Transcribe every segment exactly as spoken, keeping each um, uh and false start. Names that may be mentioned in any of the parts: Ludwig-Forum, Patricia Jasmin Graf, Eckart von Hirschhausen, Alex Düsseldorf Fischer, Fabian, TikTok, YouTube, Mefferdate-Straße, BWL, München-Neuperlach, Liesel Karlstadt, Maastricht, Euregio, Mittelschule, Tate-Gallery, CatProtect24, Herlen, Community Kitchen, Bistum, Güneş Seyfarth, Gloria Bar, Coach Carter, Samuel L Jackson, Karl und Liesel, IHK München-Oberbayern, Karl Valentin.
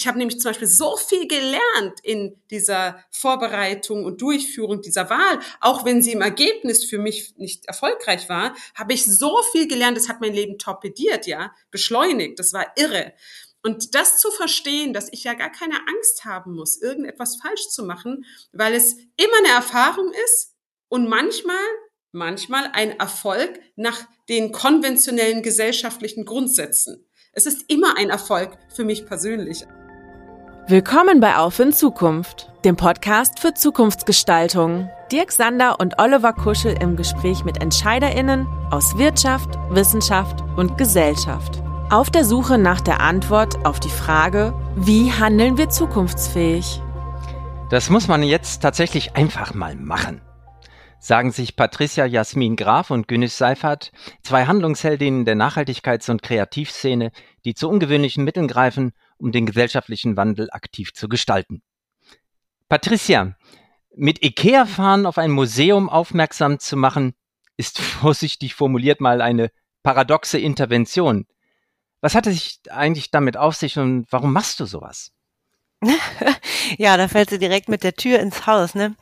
Ich habe nämlich zum Beispiel so viel gelernt in dieser Vorbereitung und Durchführung dieser Wahl. Auch wenn sie im Ergebnis für mich nicht erfolgreich war, habe ich so viel gelernt, das hat mein Leben torpediert, ja, beschleunigt. Das war irre. Und das zu verstehen, dass ich ja gar keine Angst haben muss, irgendetwas falsch zu machen, weil es immer eine Erfahrung ist und manchmal, manchmal ein Erfolg nach den konventionellen gesellschaftlichen Grundsätzen. Es ist immer ein Erfolg für mich persönlich. Willkommen bei Auf in Zukunft, dem Podcast für Zukunftsgestaltung. Dirk Sander und Oliver Kuschel im Gespräch mit EntscheiderInnen aus Wirtschaft, Wissenschaft und Gesellschaft. Auf der Suche nach der Antwort auf die Frage, wie handeln wir zukunftsfähig? Das muss man jetzt tatsächlich einfach mal machen, sagen sich Patricia Jasmin Graf und Güneş Seyfarth, zwei Handlungsheldinnen der Nachhaltigkeits- und Kreativszene, die zu ungewöhnlichen Mitteln greifen, um den gesellschaftlichen Wandel aktiv zu gestalten. Patricia, mit Ikea fahren auf ein Museum aufmerksam zu machen, ist vorsichtig formuliert mal eine paradoxe Intervention. Was hat es sich eigentlich damit auf sich und warum machst du sowas? Ja, da fällt sie direkt mit der Tür ins Haus, ne?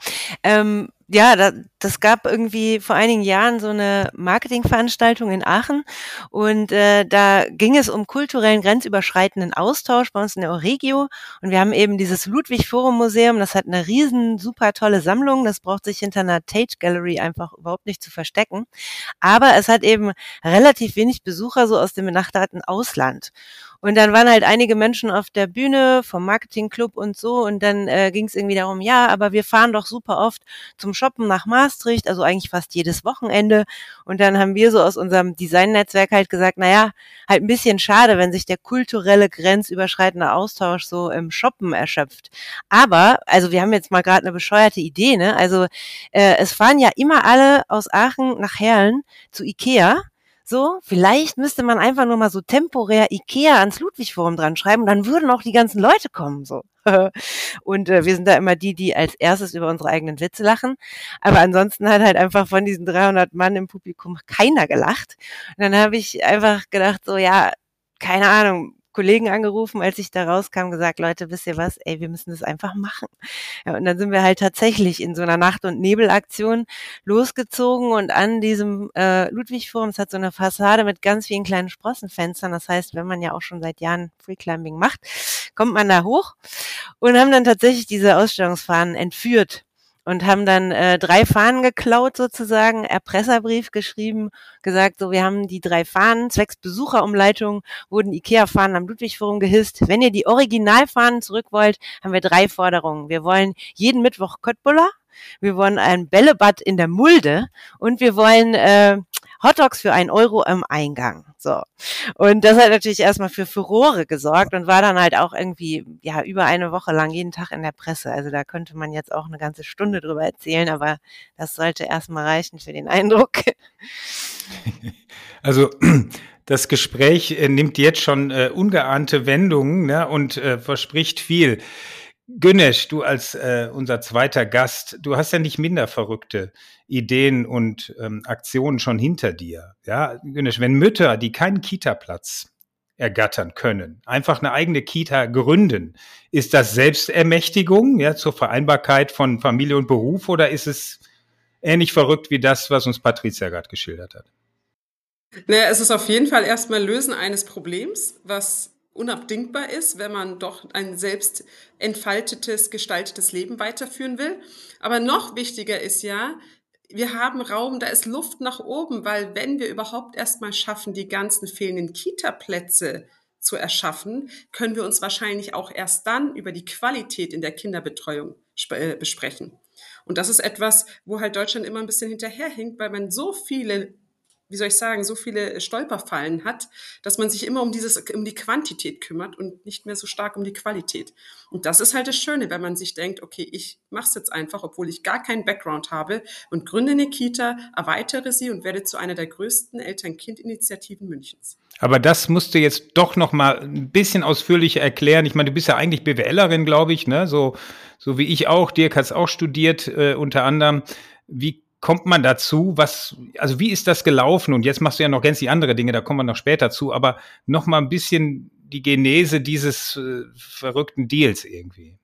Ähm, ja, da, das gab irgendwie vor einigen Jahren so eine Marketingveranstaltung in Aachen und äh, da ging es um kulturellen grenzüberschreitenden Austausch bei uns in der Euregio und wir haben eben dieses Ludwig-Forum Museum, das hat eine riesen, super tolle Sammlung, das braucht sich hinter einer Tate-Gallery einfach überhaupt nicht zu verstecken, aber es hat eben relativ wenig Besucher so aus dem benachbarten Ausland. Und dann waren halt einige Menschen auf der Bühne vom Marketingclub und so und dann äh, ging es irgendwie darum, ja, aber wir fahren doch super oft zum Shoppen nach Maastricht, also eigentlich fast jedes Wochenende und dann haben wir so aus unserem Design-Netzwerk halt gesagt, naja, halt ein bisschen schade, wenn sich der kulturelle grenzüberschreitende Austausch so im Shoppen erschöpft. Aber, also wir haben jetzt mal gerade eine bescheuerte Idee, ne? Also äh, es fahren ja immer alle aus Aachen nach Herlen zu Ikea. So, vielleicht müsste man einfach nur mal so temporär Ikea ans Ludwig-Forum dran schreiben, dann würden auch die ganzen Leute kommen, so. Und äh, wir sind da immer die, die als erstes über unsere eigenen Witze lachen. Aber ansonsten hat halt einfach von diesen dreihundert Mann im Publikum keiner gelacht. Und dann habe ich einfach gedacht, so, ja, keine Ahnung. Kollegen angerufen, als ich da rauskam, gesagt, Leute, wisst ihr was, ey, wir müssen das einfach machen. Ja, und dann sind wir halt tatsächlich in so einer Nacht- und Nebelaktion losgezogen und an diesem äh, Ludwig-Forum, es hat so eine Fassade mit ganz vielen kleinen Sprossenfenstern, das heißt, wenn man ja auch schon seit Jahren Freeclimbing macht, kommt man da hoch und haben dann tatsächlich diese Ausstellungsfahnen entführt. Und haben dann äh, drei Fahnen geklaut sozusagen, Erpresserbrief geschrieben, gesagt, so wir haben die drei Fahnen, zwecks Besucherumleitung wurden Ikea-Fahnen am Ludwig-Forum gehisst. Wenn ihr die Originalfahnen zurück wollt, haben wir drei Forderungen. Wir wollen jeden Mittwoch Köttbullar, wir wollen ein Bällebad in der Mulde und wir wollen äh, Hotdogs für einen Euro im Eingang. So. Und das hat natürlich erstmal für Furore gesorgt und war dann halt auch irgendwie, ja, über eine Woche lang jeden Tag in der Presse. Also da könnte man jetzt auch eine ganze Stunde drüber erzählen, aber das sollte erstmal reichen für den Eindruck. Also das Gespräch äh, nimmt jetzt schon äh, ungeahnte Wendungen, ne, und äh, verspricht viel. Güneş, du als äh, unser zweiter Gast, du hast ja nicht minder verrückte Ideen und ähm, Aktionen schon hinter dir. Ja, Güneş, wenn Mütter, die keinen Kita-Platz ergattern können, einfach eine eigene Kita gründen, ist das Selbstermächtigung, ja, zur Vereinbarkeit von Familie und Beruf oder ist es ähnlich verrückt wie das, was uns Patricia gerade geschildert hat? Naja, es ist auf jeden Fall erstmal Lösen eines Problems, was unabdingbar ist, wenn man doch ein selbst entfaltetes, gestaltetes Leben weiterführen will. Aber noch wichtiger ist ja, wir haben Raum, da ist Luft nach oben, weil wenn wir überhaupt erstmal schaffen, die ganzen fehlenden Kita-Plätze zu erschaffen, können wir uns wahrscheinlich auch erst dann über die Qualität in der Kinderbetreuung sp- besprechen. Und das ist etwas, wo halt Deutschland immer ein bisschen hinterherhinkt, weil man so viele wie soll ich sagen, so viele Stolperfallen hat, dass man sich immer um dieses, um die Quantität kümmert und nicht mehr so stark um die Qualität. Und das ist halt das Schöne, wenn man sich denkt, okay, ich mache es jetzt einfach, obwohl ich gar keinen Background habe und gründe eine Kita, erweitere sie und werde zu einer der größten Eltern-Kind-Initiativen Münchens. Aber das musst du jetzt doch noch mal ein bisschen ausführlicher erklären. Ich meine, du bist ja eigentlich BWLerin, glaube ich, ne? So, so wie ich auch. Dirk hat es auch studiert, äh, unter anderem. Wie kommt man dazu, was, also wie ist das gelaufen? Und jetzt machst du ja noch ganz die andere Dinge, da kommen wir noch später zu, aber noch mal ein bisschen die Genese dieses äh, verrückten Deals irgendwie?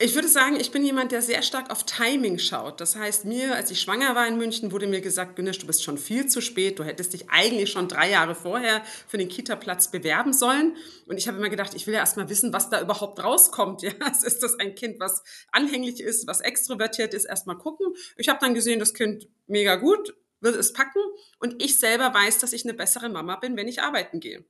Ich würde sagen, ich bin jemand, der sehr stark auf Timing schaut. Das heißt, mir, als ich schwanger war in München, wurde mir gesagt, Güneş, du bist schon viel zu spät. Du hättest dich eigentlich schon drei Jahre vorher für den Kita-Platz bewerben sollen. Und ich habe immer gedacht, ich will ja erst mal wissen, was da überhaupt rauskommt. Ja, ist das ein Kind, was anhänglich ist, was extrovertiert ist? Erst mal gucken. Ich habe dann gesehen, das Kind mega gut, wird es packen. Und ich selber weiß, dass ich eine bessere Mama bin, wenn ich arbeiten gehe.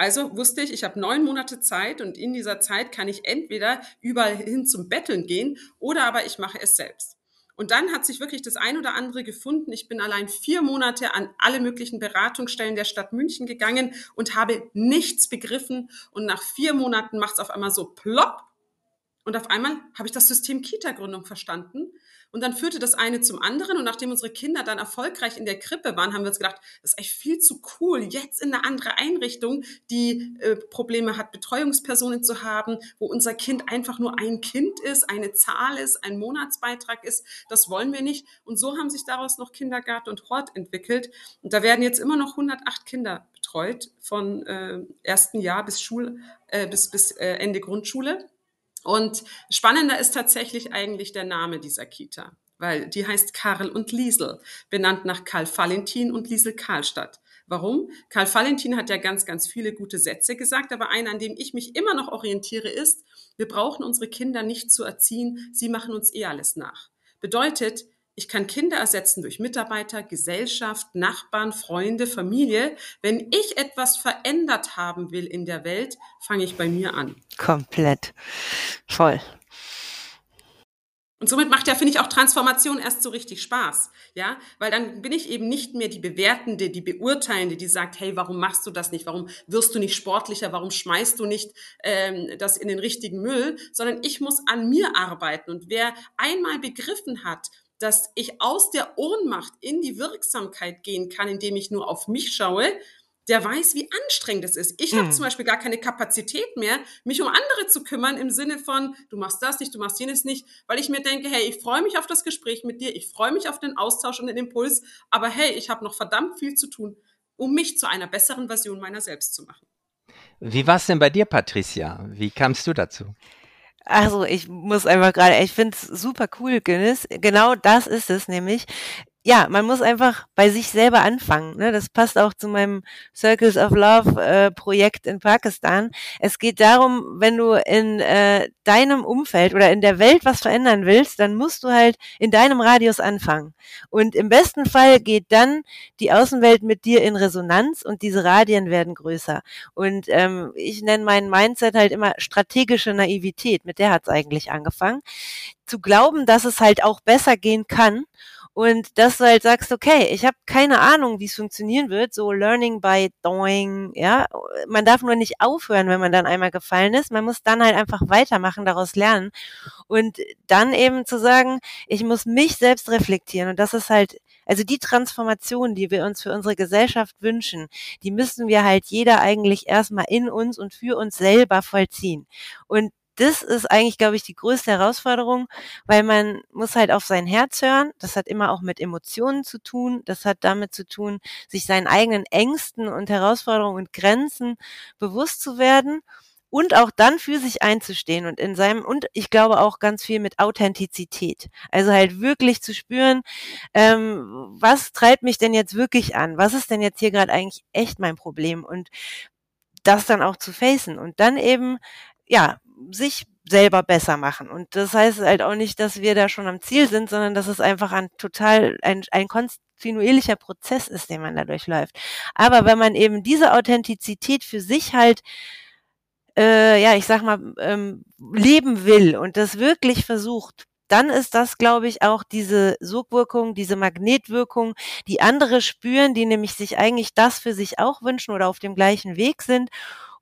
Also wusste ich, ich habe neun Monate Zeit und in dieser Zeit kann ich entweder überall hin zum Betteln gehen oder aber ich mache es selbst. Und dann hat sich wirklich das ein oder andere gefunden. Ich bin allein vier Monate an alle möglichen Beratungsstellen der Stadt München gegangen und habe nichts begriffen. Und nach vier Monaten macht es auf einmal so plopp. Und auf einmal habe ich das System Kita-Gründung verstanden. Und dann führte das eine zum anderen. Und nachdem unsere Kinder dann erfolgreich in der Krippe waren, haben wir uns gedacht, das ist echt viel zu cool, jetzt in eine andere Einrichtung, die äh, Probleme hat, Betreuungspersonen zu haben, wo unser Kind einfach nur ein Kind ist, eine Zahl ist, ein Monatsbeitrag ist. Das wollen wir nicht. Und so haben sich daraus noch Kindergarten und Hort entwickelt. Und da werden jetzt immer noch hundertacht Kinder betreut, von äh, ersten Jahr bis, Schul, äh, bis, bis äh, Ende Grundschule. Und spannender ist tatsächlich eigentlich der Name dieser Kita, weil die heißt Karl und Liesel, benannt nach Karl Valentin und Liesel Karlstadt. Warum? Karl Valentin hat ja ganz, ganz viele gute Sätze gesagt, aber einer, an dem ich mich immer noch orientiere, ist, wir brauchen unsere Kinder nicht zu erziehen, sie machen uns eh alles nach. Bedeutet, ich kann Kinder ersetzen durch Mitarbeiter, Gesellschaft, Nachbarn, Freunde, Familie. Wenn ich etwas verändert haben will in der Welt, fange ich bei mir an. Komplett. Voll. Und somit macht ja, finde ich, auch Transformation erst so richtig Spaß, ja, weil dann bin ich eben nicht mehr die Bewertende, die Beurteilende, die sagt, hey, warum machst du das nicht, warum wirst du nicht sportlicher, warum schmeißt du nicht ähm, das in den richtigen Müll, sondern ich muss an mir arbeiten. Und wer einmal begriffen hat, dass ich aus der Ohnmacht in die Wirksamkeit gehen kann, indem ich nur auf mich schaue, der weiß, wie anstrengend es ist. Ich mhm. habe zum Beispiel gar keine Kapazität mehr, mich um andere zu kümmern im Sinne von, du machst das nicht, du machst jenes nicht, weil ich mir denke, hey, ich freue mich auf das Gespräch mit dir, ich freue mich auf den Austausch und den Impuls, aber hey, ich habe noch verdammt viel zu tun, um mich zu einer besseren Version meiner selbst zu machen. Wie war es denn bei dir, Patricia? Wie kamst du dazu? Also ich muss einfach gerade, ich finde es super cool, Güneş. Genau das ist es nämlich. Ja, man muss einfach bei sich selber anfangen. Ne? Das passt auch zu meinem Circles of Love äh, Projekt in Pakistan. Es geht darum, wenn du in äh, deinem Umfeld oder in der Welt was verändern willst, dann musst du halt in deinem Radius anfangen. Und im besten Fall geht dann die Außenwelt mit dir in Resonanz und diese Radien werden größer. Und ähm, ich nenne mein Mindset halt immer strategische Naivität. Mit der hat es eigentlich angefangen. Zu glauben, dass es halt auch besser gehen kann. Und dass du halt sagst, okay, ich habe keine Ahnung, wie es funktionieren wird, so learning by doing, ja, man darf nur nicht aufhören, wenn man dann einmal gefallen ist, man muss dann halt einfach weitermachen, daraus lernen und dann eben zu sagen, ich muss mich selbst reflektieren und das ist halt, also die Transformation, die wir uns für unsere Gesellschaft wünschen, die müssen wir halt jeder eigentlich erstmal in uns und für uns selber vollziehen und das ist eigentlich, glaube ich, die größte Herausforderung, weil man muss halt auf sein Herz hören. Das hat immer auch mit Emotionen zu tun. Das hat damit zu tun, sich seinen eigenen Ängsten und Herausforderungen und Grenzen bewusst zu werden und auch dann für sich einzustehen und in seinem, und ich glaube auch ganz viel mit Authentizität. Also halt wirklich zu spüren, ähm, was treibt mich denn jetzt wirklich an? Was ist denn jetzt hier gerade eigentlich echt mein Problem? Und das dann auch zu facen und dann eben, ja, sich selber besser machen. Und das heißt halt auch nicht, dass wir da schon am Ziel sind, sondern dass es einfach ein total, ein, ein kontinuierlicher Prozess ist, den man da durchläuft. Aber wenn man eben diese Authentizität für sich halt, äh, ja, ich sag mal, ähm, leben will und das wirklich versucht, dann ist das, glaube ich, auch diese Sogwirkung, diese Magnetwirkung, die andere spüren, die nämlich sich eigentlich das für sich auch wünschen oder auf dem gleichen Weg sind.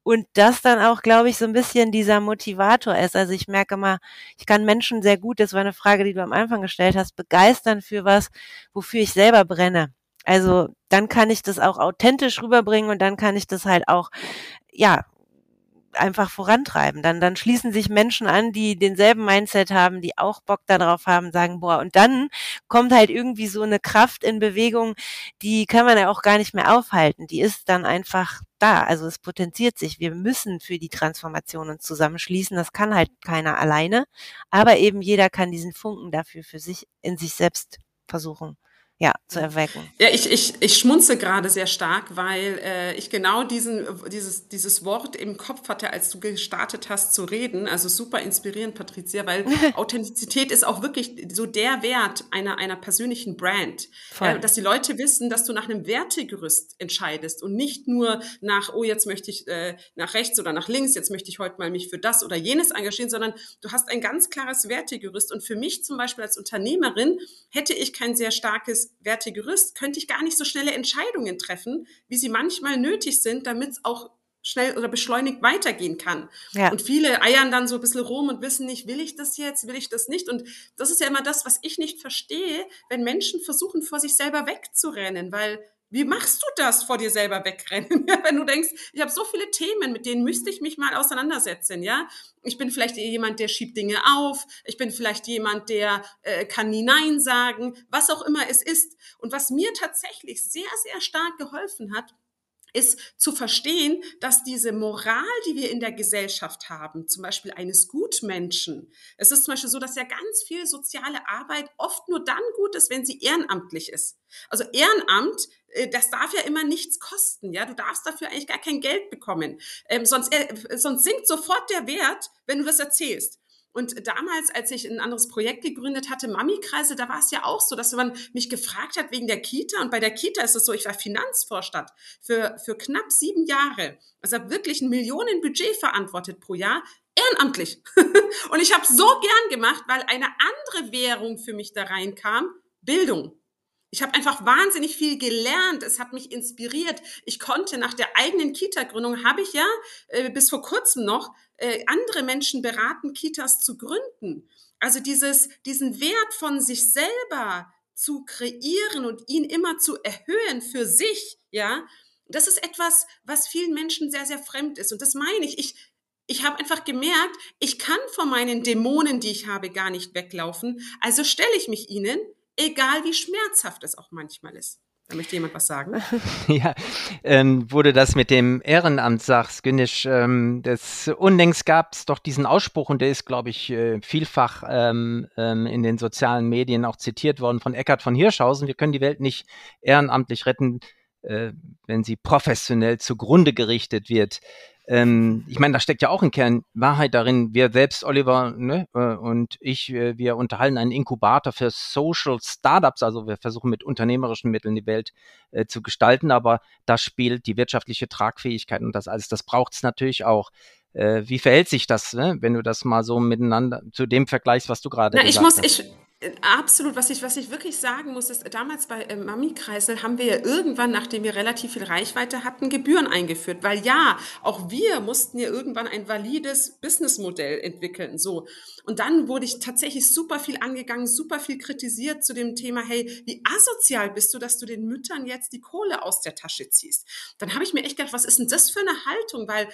Und das dann auch, glaube ich, so ein bisschen dieser Motivator ist. Also ich merke immer, ich kann Menschen sehr gut, das war eine Frage, die du am Anfang gestellt hast, begeistern für was, wofür ich selber brenne. Also dann kann ich das auch authentisch rüberbringen und dann kann ich das halt auch, ja, einfach vorantreiben. Dann, dann schließen sich Menschen an, die denselben Mindset haben, die auch Bock darauf haben, sagen, boah, und dann kommt halt irgendwie so eine Kraft in Bewegung, die kann man ja auch gar nicht mehr aufhalten. Die ist dann einfach da. Also es potenziert sich. Wir müssen für die Transformation uns zusammenschließen. Das kann halt keiner alleine. Aber eben jeder kann diesen Funken dafür für sich, in sich selbst versuchen. Ja, zu erwecken. Ja, ich, ich, ich schmunze gerade sehr stark, weil äh, ich genau diesen, dieses, dieses Wort im Kopf hatte, als du gestartet hast zu reden. Also super inspirierend, Patricia, weil Authentizität ist auch wirklich so der Wert einer, einer persönlichen Brand. Äh, dass die Leute wissen, dass du nach einem Wertegerüst entscheidest und nicht nur nach, oh, jetzt möchte ich äh, nach rechts oder nach links, jetzt möchte ich heute mal mich für das oder jenes engagieren, sondern du hast ein ganz klares Wertegerüst. Und für mich zum Beispiel als Unternehmerin hätte ich kein sehr starkes Wertegerüst, könnte ich gar nicht so schnelle Entscheidungen treffen, wie sie manchmal nötig sind, damit es auch schnell oder beschleunigt weitergehen kann. Ja. Und viele eiern dann so ein bisschen rum und wissen nicht, will ich das jetzt, will ich das nicht? Und das ist ja immer das, was ich nicht verstehe, wenn Menschen versuchen, vor sich selber wegzurennen, weil wie machst du das, vor dir selber wegrennen? Ja, wenn du denkst, ich habe so viele Themen, mit denen müsste ich mich mal auseinandersetzen. Ja, ich bin vielleicht jemand, der schiebt Dinge auf. Ich bin vielleicht jemand, der äh, kann nie Nein sagen. Was auch immer es ist. Und was mir tatsächlich sehr, sehr stark geholfen hat, ist zu verstehen, dass diese Moral, die wir in der Gesellschaft haben, zum Beispiel eines Gutmenschen, es ist zum Beispiel so, dass ja ganz viel soziale Arbeit oft nur dann gut ist, wenn sie ehrenamtlich ist. Also Ehrenamt, das darf ja immer nichts kosten, ja. Du darfst dafür eigentlich gar kein Geld bekommen. Ähm, sonst, äh, sonst sinkt sofort der Wert, wenn du das erzählst. Und damals, als ich ein anderes Projekt gegründet hatte, Mami-Kreise, da war es ja auch so, dass man mich gefragt hat wegen der Kita. Und bei der Kita ist es so, ich war Finanzvorstand für, für knapp sieben Jahre. Also habe wirklich ein Millionenbudget verantwortet pro Jahr, ehrenamtlich. Und ich habe so gern gemacht, weil eine andere Währung für mich da reinkam, Bildung. Ich habe einfach wahnsinnig viel gelernt. Es hat mich inspiriert. Ich konnte nach der eigenen Kita-Gründung, habe ich ja äh, bis vor kurzem noch äh, andere Menschen beraten, Kitas zu gründen. Also dieses, diesen Wert von sich selber zu kreieren und ihn immer zu erhöhen für sich, ja, das ist etwas, was vielen Menschen sehr, sehr fremd ist. Und das meine ich. Ich Ich habe einfach gemerkt, ich kann vor meinen Dämonen, die ich habe, gar nicht weglaufen. Also stelle ich mich ihnen. Egal wie schmerzhaft es auch manchmal ist. Da möchte jemand was sagen. Ja, ähm, wo du das mit dem Ehrenamt sagst, Güneş, ähm, das unlängst gab es doch diesen Ausspruch, und der ist, glaube ich, äh, vielfach ähm, ähm, in den sozialen Medien auch zitiert worden von Eckart von Hirschhausen. Wir können die Welt nicht ehrenamtlich retten, äh, wenn sie professionell zugrunde gerichtet wird. Ähm, ich meine, da steckt ja auch ein Kern Wahrheit darin. Wir selbst, Oliver, ne, und ich, wir unterhalten einen Inkubator für Social Startups. Also wir versuchen mit unternehmerischen Mitteln die Welt äh, zu gestalten, aber da spielt die wirtschaftliche Tragfähigkeit und das alles. Das braucht es natürlich auch. Äh, wie verhält sich das, ne, wenn du das mal so miteinander zu dem vergleichst, was du gerade gesagt hast? Na, ich muss, ich Absolut. Was ich, was ich wirklich sagen muss, ist, damals bei äh, Mami-Kreisel haben wir ja irgendwann, nachdem wir relativ viel Reichweite hatten, Gebühren eingeführt. Weil ja, auch wir mussten ja irgendwann ein valides Businessmodell entwickeln. So. Und dann wurde ich tatsächlich super viel angegangen, super viel kritisiert zu dem Thema, hey, wie asozial bist du, dass du den Müttern jetzt die Kohle aus der Tasche ziehst? Dann habe ich mir echt gedacht, was ist denn das für eine Haltung? Weil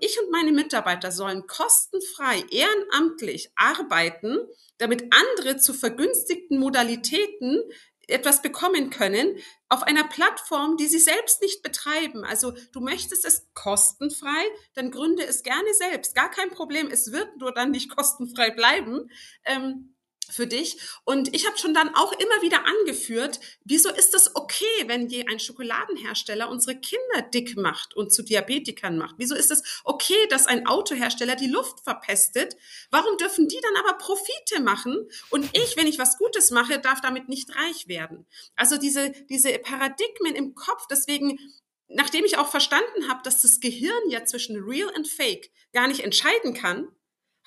ich und meine Mitarbeiter sollen kostenfrei, ehrenamtlich arbeiten, damit andere zu vergünstigten Modalitäten etwas bekommen können, auf einer Plattform, die sie selbst nicht betreiben. Also du möchtest es kostenfrei, dann gründe es gerne selbst. Gar kein Problem, es wird nur dann nicht kostenfrei bleiben. Ähm, für dich. Und ich habe schon dann auch immer wieder angeführt, wieso ist das okay, wenn je ein Schokoladenhersteller unsere Kinder dick macht und zu Diabetikern macht? Wieso ist es okay, dass ein Autohersteller die Luft verpestet? Warum dürfen die dann aber Profite machen? Und ich, wenn ich was Gutes mache, darf damit nicht reich werden. Also diese, diese Paradigmen im Kopf, deswegen, nachdem ich auch verstanden habe, dass das Gehirn ja zwischen real und fake gar nicht entscheiden kann,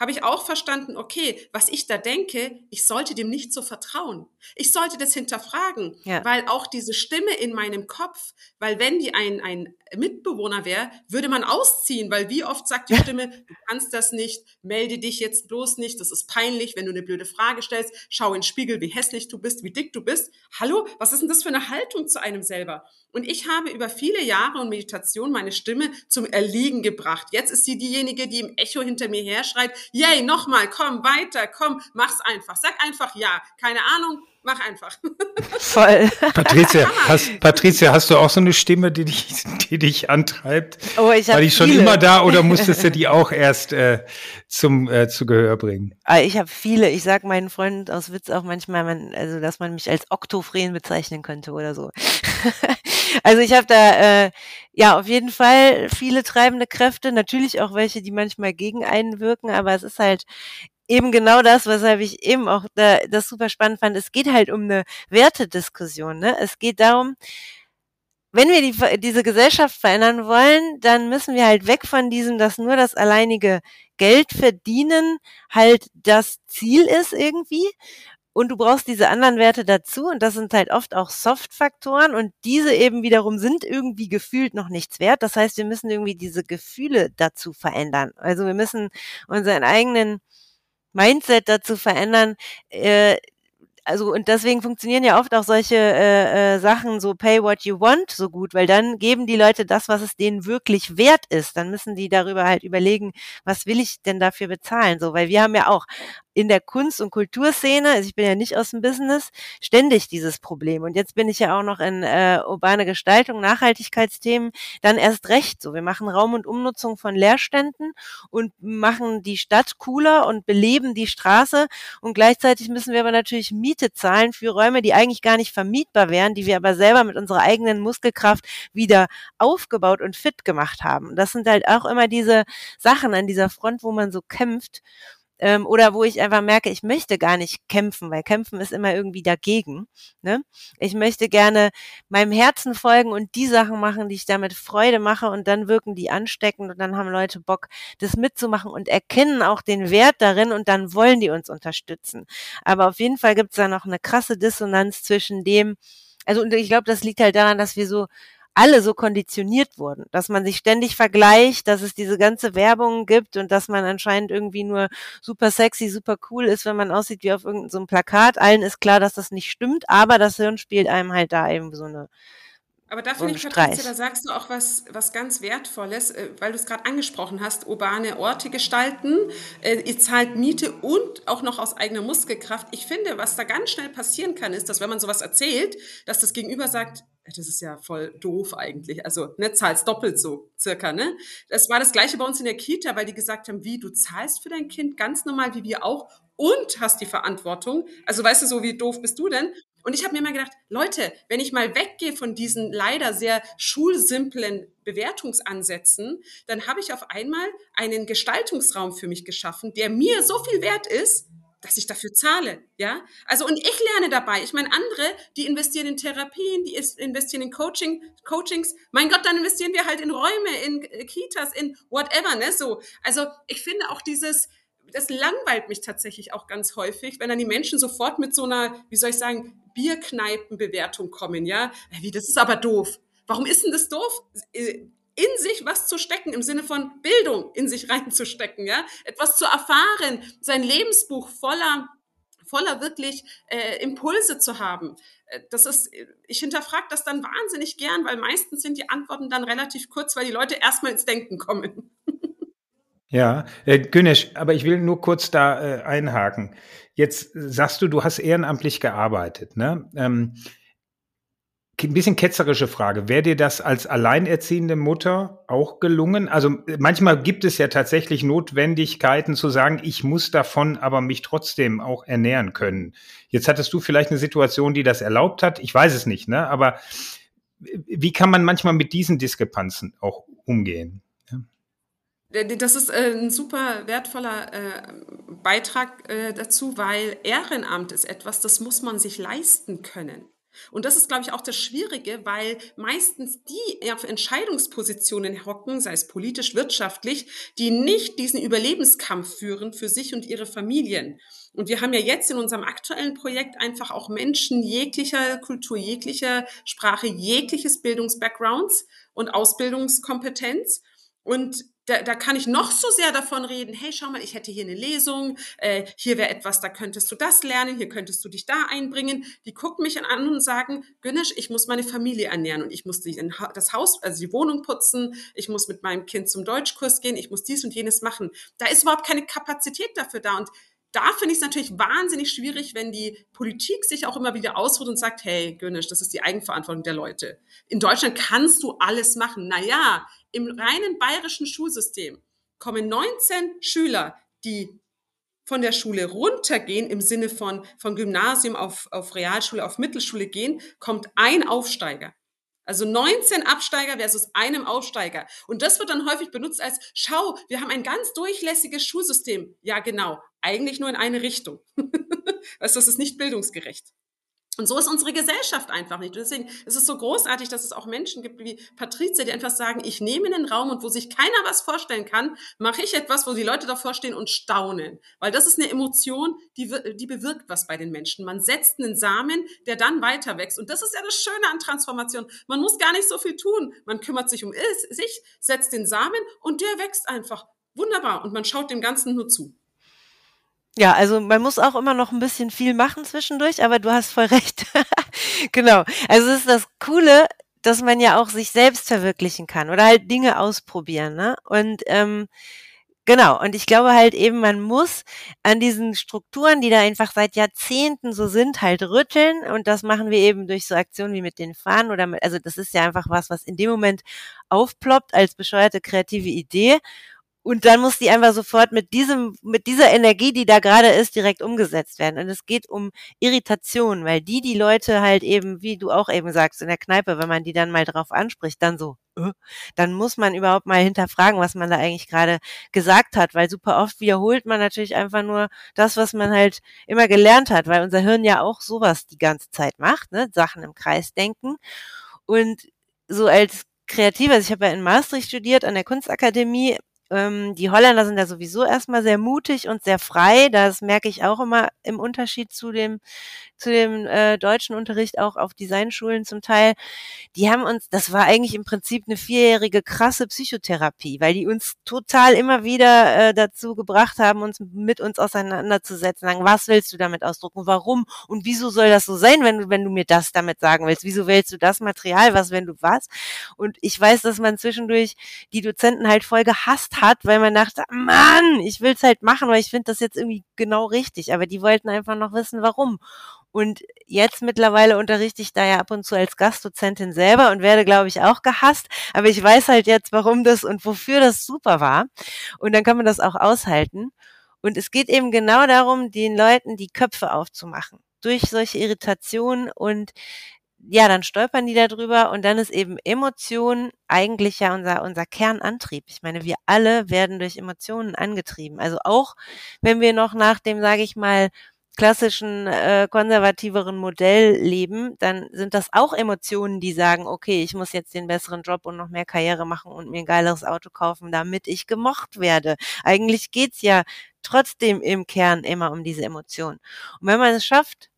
habe ich auch verstanden, okay, was ich da denke, ich sollte dem nicht so vertrauen. Ich sollte das hinterfragen, ja. Weil auch diese Stimme in meinem Kopf, weil wenn die ein, ein Mitbewohner wäre, würde man ausziehen, weil wie oft sagt die Stimme, du kannst das nicht, melde dich jetzt bloß nicht, das ist peinlich, wenn du eine blöde Frage stellst, schau in den Spiegel, wie hässlich du bist, wie dick du bist. Hallo, was ist denn das für eine Haltung zu einem selber? Und ich habe über viele Jahre und Meditation meine Stimme zum Erliegen gebracht. Jetzt ist sie diejenige, die im Echo hinter mir herschreit, yay, nochmal, komm, weiter, komm, mach's einfach, sag einfach ja, keine Ahnung, mach einfach. Voll. Patricia, hast, Patricia, hast du auch so eine Stimme, die dich, die dich antreibt? Oh, ich hab War die schon viele. Immer da oder musstest du die auch erst äh, zum äh, zu Gehör bringen? Ah, ich habe viele. Ich sag meinen Freunden aus Witz auch manchmal, man, also dass man mich als Oktophren bezeichnen könnte oder so. Also ich habe da äh, ja auf jeden Fall viele treibende Kräfte, natürlich auch welche, die manchmal gegen einen wirken, aber es ist halt eben genau das, weshalb ich eben auch da, das super spannend fand. Es geht halt um eine Wertediskussion, ne? Es geht darum, wenn wir die, diese Gesellschaft verändern wollen, dann müssen wir halt weg von diesem, dass nur das alleinige Geld verdienen halt das Ziel ist irgendwie. Und du brauchst diese anderen Werte dazu und das sind halt oft auch Soft-Faktoren und diese eben wiederum sind irgendwie gefühlt noch nichts wert. Das heißt, wir müssen irgendwie diese Gefühle dazu verändern. Also wir müssen unseren eigenen Mindset dazu verändern. Äh, also und deswegen funktionieren ja oft auch solche äh, äh, Sachen so pay what you want so gut, weil dann geben die Leute das, was es denen wirklich wert ist. Dann müssen die darüber halt überlegen, was will ich denn dafür bezahlen? So, weil wir haben ja auch in der Kunst- und Kulturszene, also ich bin ja nicht aus dem Business, ständig dieses Problem. Und jetzt bin ich ja auch noch in äh, urbane Gestaltung, Nachhaltigkeitsthemen, dann erst recht so. Wir machen Raum und Umnutzung von Leerständen und machen die Stadt cooler und beleben die Straße. Und gleichzeitig müssen wir aber natürlich Miete zahlen für Räume, die eigentlich gar nicht vermietbar wären, die wir aber selber mit unserer eigenen Muskelkraft wieder aufgebaut und fit gemacht haben. Und das sind halt auch immer diese Sachen an dieser Front, wo man so kämpft. Oder wo ich einfach merke, ich möchte gar nicht kämpfen, weil kämpfen ist immer irgendwie dagegen. Ne? Ich möchte gerne meinem Herzen folgen und die Sachen machen, die ich damit Freude mache und dann wirken die ansteckend und dann haben Leute Bock, das mitzumachen und erkennen auch den Wert darin und dann wollen die uns unterstützen. Aber auf jeden Fall gibt es da noch eine krasse Dissonanz zwischen dem, also und ich glaube, das liegt halt daran, dass wir so alle so konditioniert wurden, dass man sich ständig vergleicht, dass es diese ganze Werbung gibt und dass man anscheinend irgendwie nur super sexy, super cool ist, wenn man aussieht wie auf irgendeinem so Plakat. Allen ist klar, dass das nicht stimmt, aber das Hirn spielt einem halt da eben so eine Aber da finde ich, Patricia, da sagst du auch was, was ganz Wertvolles, weil du es gerade angesprochen hast, urbane Orte gestalten, ihr zahlt Miete und auch noch aus eigener Muskelkraft. Ich finde, was da ganz schnell passieren kann, ist, dass wenn man sowas erzählt, dass das Gegenüber sagt, das ist ja voll doof eigentlich, also ne, zahlst doppelt so circa, ne? Das war das Gleiche bei uns in der Kita, weil die gesagt haben, wie, du zahlst für dein Kind ganz normal, wie wir auch, und hast die Verantwortung, also weißt du, so wie doof bist du denn? Und ich habe mir mal gedacht, Leute, wenn ich mal weggehe von diesen leider sehr schulsimplen Bewertungsansätzen, dann habe ich auf einmal einen Gestaltungsraum für mich geschaffen, der mir so viel wert ist, dass ich dafür zahle, ja? Also, und ich lerne dabei. Ich meine, andere, die investieren in Therapien, die investieren in Coaching, Coachings. Mein Gott, dann investieren wir halt in Räume, in Kitas, in whatever, ne? So. Also, ich finde auch dieses, das langweilt mich tatsächlich auch ganz häufig, wenn dann die Menschen sofort mit so einer, wie soll ich sagen, Bierkneipenbewertung kommen, ja? Wie, das ist aber doof. Warum ist denn das doof? In sich was zu stecken, im Sinne von Bildung in sich reinzustecken, ja? Etwas zu erfahren, sein Lebensbuch voller, voller wirklich äh, Impulse zu haben. Das ist, ich hinterfrage das dann wahnsinnig gern, weil meistens sind die Antworten dann relativ kurz, weil die Leute erstmal ins Denken kommen. Ja, äh, Güneş, aber ich will nur kurz da äh, einhaken. Jetzt sagst du, du hast ehrenamtlich gearbeitet, ne? Ähm, ein bisschen ketzerische Frage. Wäre dir das als alleinerziehende Mutter auch gelungen? Also manchmal gibt es ja tatsächlich Notwendigkeiten zu sagen, ich muss davon aber mich trotzdem auch ernähren können. Jetzt hattest du vielleicht eine Situation, die das erlaubt hat. Ich weiß es nicht, ne? Aber wie kann man manchmal mit diesen Diskrepanzen auch umgehen? Das ist ein super wertvoller Beitrag dazu, weil Ehrenamt ist etwas, das muss man sich leisten können. Und das ist, glaube ich, auch das Schwierige, weil meistens die auf Entscheidungspositionen hocken, sei es politisch, wirtschaftlich, die nicht diesen Überlebenskampf führen für sich und ihre Familien. Und wir haben ja jetzt in unserem aktuellen Projekt einfach auch Menschen jeglicher Kultur, jeglicher Sprache, jegliches Bildungsbackgrounds und Ausbildungskompetenz. Und Da, da kann ich noch so sehr davon reden, hey, schau mal, ich hätte hier eine Lesung, äh, hier wäre etwas, da könntest du das lernen, hier könntest du dich da einbringen. Die gucken mich an und sagen, Günesch, ich muss meine Familie ernähren und ich muss die, das Haus, also die Wohnung putzen, ich muss mit meinem Kind zum Deutschkurs gehen, ich muss dies und jenes machen. Da ist überhaupt keine Kapazität dafür da. Und da finde ich es natürlich wahnsinnig schwierig, wenn die Politik sich auch immer wieder ausruht und sagt, hey, Günesch, das ist die Eigenverantwortung der Leute. In Deutschland kannst du alles machen. Naja, im reinen bayerischen Schulsystem kommen neunzehn Schüler, die von der Schule runtergehen, im Sinne von, von Gymnasium auf, auf Realschule, auf Mittelschule gehen, kommt ein Aufsteiger. Also neunzehn Absteiger versus einem Aufsteiger. Und das wird dann häufig benutzt als, schau, wir haben ein ganz durchlässiges Schulsystem. Ja, genau, eigentlich nur in eine Richtung. Also das ist nicht bildungsgerecht. Und so ist unsere Gesellschaft einfach nicht. Und deswegen ist es so großartig, dass es auch Menschen gibt wie Patricia, die einfach sagen, ich nehme einen Raum und wo sich keiner was vorstellen kann, mache ich etwas, wo die Leute davor stehen und staunen. Weil das ist eine Emotion, die, die bewirkt was bei den Menschen. Man setzt einen Samen, der dann weiter wächst. Und das ist ja das Schöne an Transformation. Man muss gar nicht so viel tun. Man kümmert sich um sich, setzt den Samen und der wächst einfach. Wunderbar. Und man schaut dem Ganzen nur zu. Ja, also man muss auch immer noch ein bisschen viel machen zwischendurch, aber du hast voll recht. Genau. Also es ist das Coole, dass man ja auch sich selbst verwirklichen kann oder halt Dinge ausprobieren, ne? Und ähm, genau, und ich glaube halt eben, man muss an diesen Strukturen, die da einfach seit Jahrzehnten so sind, halt rütteln, und das machen wir eben durch so Aktionen wie mit den Fahnen oder mit, also das ist ja einfach was, was in dem Moment aufploppt als bescheuerte kreative Idee. Und dann muss die einfach sofort mit diesem, mit dieser Energie, die da gerade ist, direkt umgesetzt werden. Und es geht um Irritation, weil die, die Leute halt eben, wie du auch eben sagst, in der Kneipe, wenn man die dann mal drauf anspricht, dann so, dann muss man überhaupt mal hinterfragen, was man da eigentlich gerade gesagt hat, weil super oft wiederholt man natürlich einfach nur das, was man halt immer gelernt hat, weil unser Hirn ja auch sowas die ganze Zeit macht, ne, Sachen im Kreis denken. Und so als Kreativer, also ich habe ja in Maastricht studiert, an der Kunstakademie. Die Holländer sind da sowieso erstmal sehr mutig und sehr frei. Das merke ich auch immer im Unterschied zu dem zu dem äh, deutschen Unterricht, auch auf Designschulen zum Teil. Die haben uns, das war eigentlich im Prinzip eine vierjährige krasse Psychotherapie, weil die uns total immer wieder äh, dazu gebracht haben, uns mit uns auseinanderzusetzen. Sagen, was willst du damit ausdrucken? Warum? Und wieso soll das so sein, wenn du wenn du mir das damit sagen willst? Wieso wählst du das Material? Was, wenn du was? Und ich weiß, dass man zwischendurch die Dozenten halt voll gehasst hat, weil man dachte, Mann, ich will es halt machen, weil ich finde das jetzt irgendwie genau richtig. Aber die wollten einfach noch wissen, warum. Und jetzt mittlerweile unterrichte ich da ja ab und zu als Gastdozentin selber und werde, glaube ich, auch gehasst. Aber ich weiß halt jetzt, warum das und wofür das super war. Und dann kann man das auch aushalten. Und es geht eben genau darum, den Leuten die Köpfe aufzumachen. Durch solche Irritationen, und ja, dann stolpern die da drüber, und dann ist eben Emotion eigentlich ja unser unser Kernantrieb. Ich meine, wir alle werden durch Emotionen angetrieben. Also auch, wenn wir noch nach dem, sage ich mal, klassischen, äh, konservativeren Modell leben, dann sind das auch Emotionen, die sagen, okay, ich muss jetzt den besseren Job und noch mehr Karriere machen und mir ein geileres Auto kaufen, damit ich gemocht werde. Eigentlich geht's ja trotzdem im Kern immer um diese Emotionen. Und wenn man es schafft,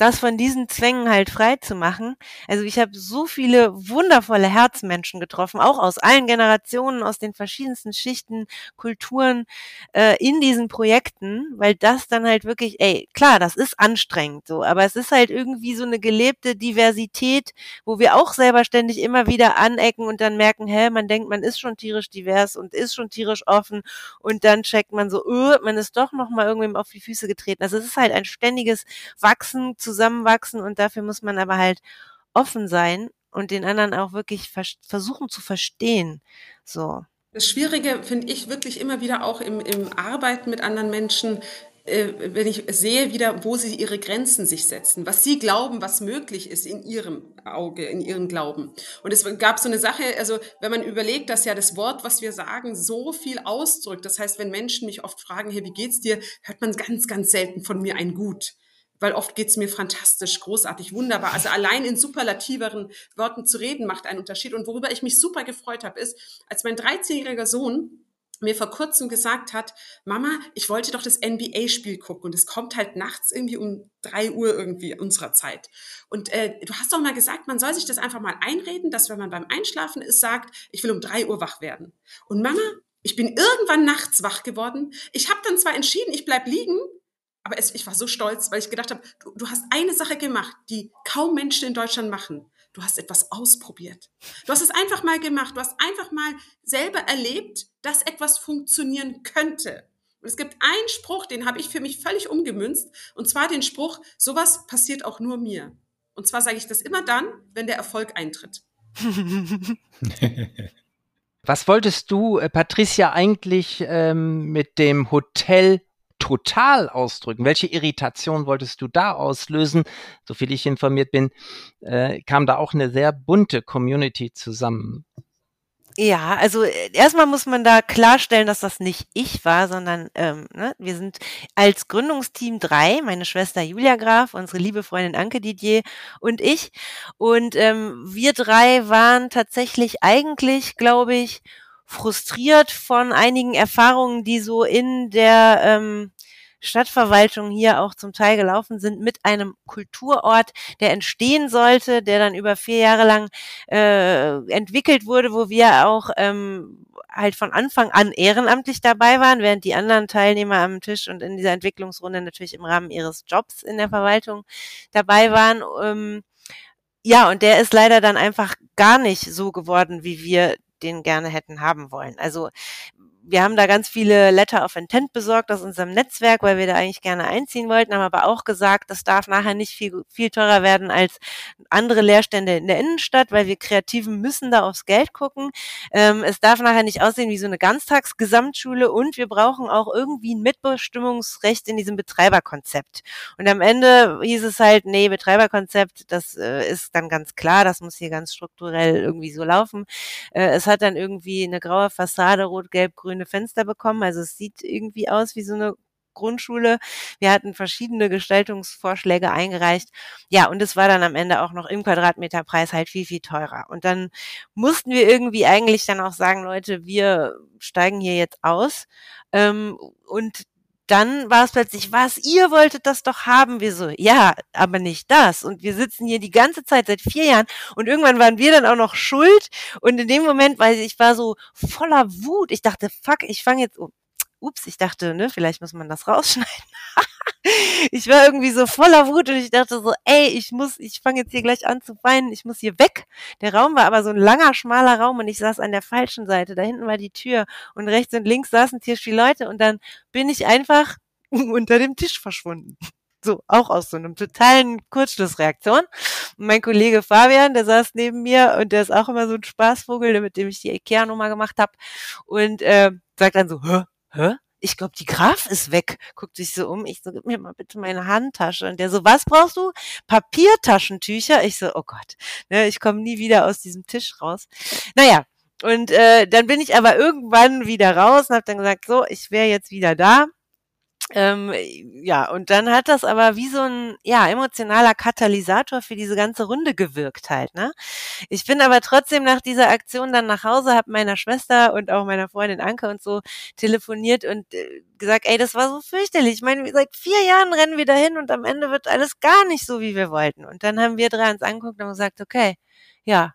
das von diesen Zwängen halt frei zu machen. Also ich habe so viele wundervolle Herzmenschen getroffen, auch aus allen Generationen, aus den verschiedensten Schichten, Kulturen, äh, in diesen Projekten, weil das dann halt wirklich, ey, klar, das ist anstrengend so, aber es ist halt irgendwie so eine gelebte Diversität, wo wir auch selber ständig immer wieder anecken und dann merken, hä, man denkt, man ist schon tierisch divers und ist schon tierisch offen, und dann checkt man so, öh, man ist doch nochmal irgendwem auf die Füße getreten. Also es ist halt ein ständiges Wachsen, zusammenwachsen, und dafür muss man aber halt offen sein und den anderen auch wirklich vers- versuchen zu verstehen. So. Das Schwierige finde ich wirklich immer wieder auch im, im Arbeiten mit anderen Menschen, äh, wenn ich sehe wieder, wo sie ihre Grenzen sich setzen, was sie glauben, was möglich ist in ihrem Auge, in ihrem Glauben. Und es gab so eine Sache, also wenn man überlegt, dass ja das Wort, was wir sagen, so viel ausdrückt. Das heißt, wenn Menschen mich oft fragen, hey, wie geht's dir, hört man ganz, ganz selten von mir ein Gut. weil oft geht's mir fantastisch, großartig, wunderbar. Also allein in superlativeren Worten zu reden, macht einen Unterschied. Und worüber ich mich super gefreut habe, ist, als mein dreizehnjähriger Sohn mir vor kurzem gesagt hat, Mama, ich wollte doch das N B A-Spiel gucken und es kommt halt nachts irgendwie um drei Uhr irgendwie unserer Zeit. Und äh, du hast doch mal gesagt, man soll sich das einfach mal einreden, dass wenn man beim Einschlafen ist, sagt, ich will um drei Uhr wach werden. Und Mama, ich bin irgendwann nachts wach geworden. Ich habe dann zwar entschieden, ich bleib liegen, aber es, ich war so stolz, weil ich gedacht habe, du, du hast eine Sache gemacht, die kaum Menschen in Deutschland machen. Du hast etwas ausprobiert. Du hast es einfach mal gemacht. Du hast einfach mal selber erlebt, dass etwas funktionieren könnte. Und es gibt einen Spruch, den habe ich für mich völlig umgemünzt. Und zwar den Spruch, sowas passiert auch nur mir. Und zwar sage ich das immer dann, wenn der Erfolg eintritt. Was wolltest du, äh, Patricia, eigentlich ähm, mit dem Hotel total ausdrücken? Welche Irritation wolltest du da auslösen? So viel ich informiert bin, äh, kam da auch eine sehr bunte Community zusammen. Ja, also erstmal muss man da klarstellen, dass das nicht ich war, sondern ähm, ne, wir sind als Gründungsteam drei, meine Schwester Julia Graf, unsere liebe Freundin Anke Didier und ich. Und ähm, wir drei waren tatsächlich eigentlich, glaube ich, frustriert von einigen Erfahrungen, die so in der ähm, Stadtverwaltung hier auch zum Teil gelaufen sind, mit einem Kulturort, der entstehen sollte, der dann über vier Jahre lang äh, entwickelt wurde, wo wir auch ähm, halt von Anfang an ehrenamtlich dabei waren, während die anderen Teilnehmer am Tisch und in dieser Entwicklungsrunde natürlich im Rahmen ihres Jobs in der Verwaltung dabei waren. Ähm, ja, und der ist leider dann einfach gar nicht so geworden, wie wir den gerne hätten haben wollen. Also wir haben da ganz viele Letter of Intent besorgt aus unserem Netzwerk, weil wir da eigentlich gerne einziehen wollten, haben aber auch gesagt, das darf nachher nicht viel, viel teurer werden als andere Leerstände in der Innenstadt, weil wir Kreativen müssen da aufs Geld gucken. Ähm, es darf nachher nicht aussehen wie so eine Ganztagsgesamtschule und wir brauchen auch irgendwie ein Mitbestimmungsrecht in diesem Betreiberkonzept. Und am Ende hieß es halt, nee, Betreiberkonzept, das äh, ist dann ganz klar, das muss hier ganz strukturell irgendwie so laufen. Äh, es hat dann irgendwie eine graue Fassade, rot, gelb, grün, Fenster bekommen. Also es sieht irgendwie aus wie so eine Grundschule. Wir hatten verschiedene Gestaltungsvorschläge eingereicht. Ja, und es war dann am Ende auch noch im Quadratmeterpreis halt viel, viel teurer. Und dann mussten wir irgendwie eigentlich dann auch sagen, Leute, wir steigen hier jetzt aus. Ähm, und dann war es plötzlich, was, ihr wolltet das doch haben? Wir so, ja, aber nicht das. Und wir sitzen hier die ganze Zeit seit vier Jahren und irgendwann waren wir dann auch noch schuld. Und in dem Moment, weil ich war so voller Wut, ich dachte, fuck, ich fange jetzt, oh, ups, ich dachte, ne, vielleicht muss man das rausschneiden. Ich war irgendwie so voller Wut und ich dachte so, ey, ich muss, ich fange jetzt hier gleich an zu weinen, ich muss hier weg. Der Raum war aber so ein langer, schmaler Raum und ich saß an der falschen Seite. Da hinten war die Tür und rechts und links saßen tierisch viele Leute und dann bin ich einfach unter dem Tisch verschwunden. So, auch aus so einem totalen Kurzschlussreaktion. Und mein Kollege Fabian, der saß neben mir und der ist auch immer so ein Spaßvogel, mit dem ich die Ikea-Nummer gemacht habe und äh, sagt dann so, hä, hä? Ich glaube, die Graf ist weg, guckt sich so um, ich so, gib mir mal bitte meine Handtasche und der so, was brauchst du? Papiertaschentücher? Ich so, oh Gott, ne, ich komme nie wieder aus diesem Tisch raus. Naja, und äh, dann bin ich aber irgendwann wieder raus und habe dann gesagt, so, ich wäre jetzt wieder da. Ähm, ja, und dann hat das aber wie so ein ja emotionaler Katalysator für diese ganze Runde gewirkt halt, ne? Ich bin aber trotzdem nach dieser Aktion dann nach Hause, habe meiner Schwester und auch meiner Freundin Anke und so telefoniert und äh, gesagt, ey, das war so fürchterlich. Ich meine, seit vier Jahren rennen wir dahin und am Ende wird alles gar nicht so, wie wir wollten. Und dann haben wir drei uns angeguckt und gesagt, okay, ja,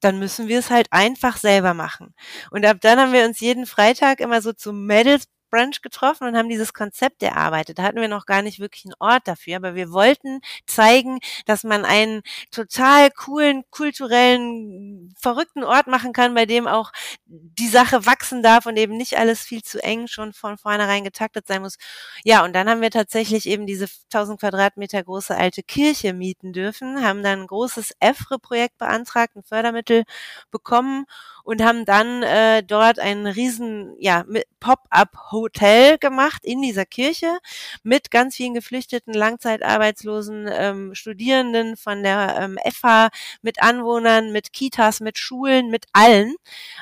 dann müssen wir es halt einfach selber machen. Und ab dann haben wir uns jeden Freitag immer so zum Mädels Brunch getroffen und haben dieses Konzept erarbeitet. Da hatten wir noch gar nicht wirklich einen Ort dafür, aber wir wollten zeigen, dass man einen total coolen, kulturellen, verrückten Ort machen kann, bei dem auch die Sache wachsen darf und eben nicht alles viel zu eng schon von vornherein getaktet sein muss. Ja, und dann haben wir tatsächlich eben diese tausend Quadratmeter große alte Kirche mieten dürfen, haben dann ein großes E F R E-Projekt beantragt, ein Fördermittel bekommen und haben dann äh, dort einen riesen ja, Pop-up-Hotel gemacht in dieser Kirche mit ganz vielen Geflüchteten, Langzeitarbeitslosen, ähm, Studierenden von der ähm, F H, mit Anwohnern, mit Kitas, mit Schulen, mit allen.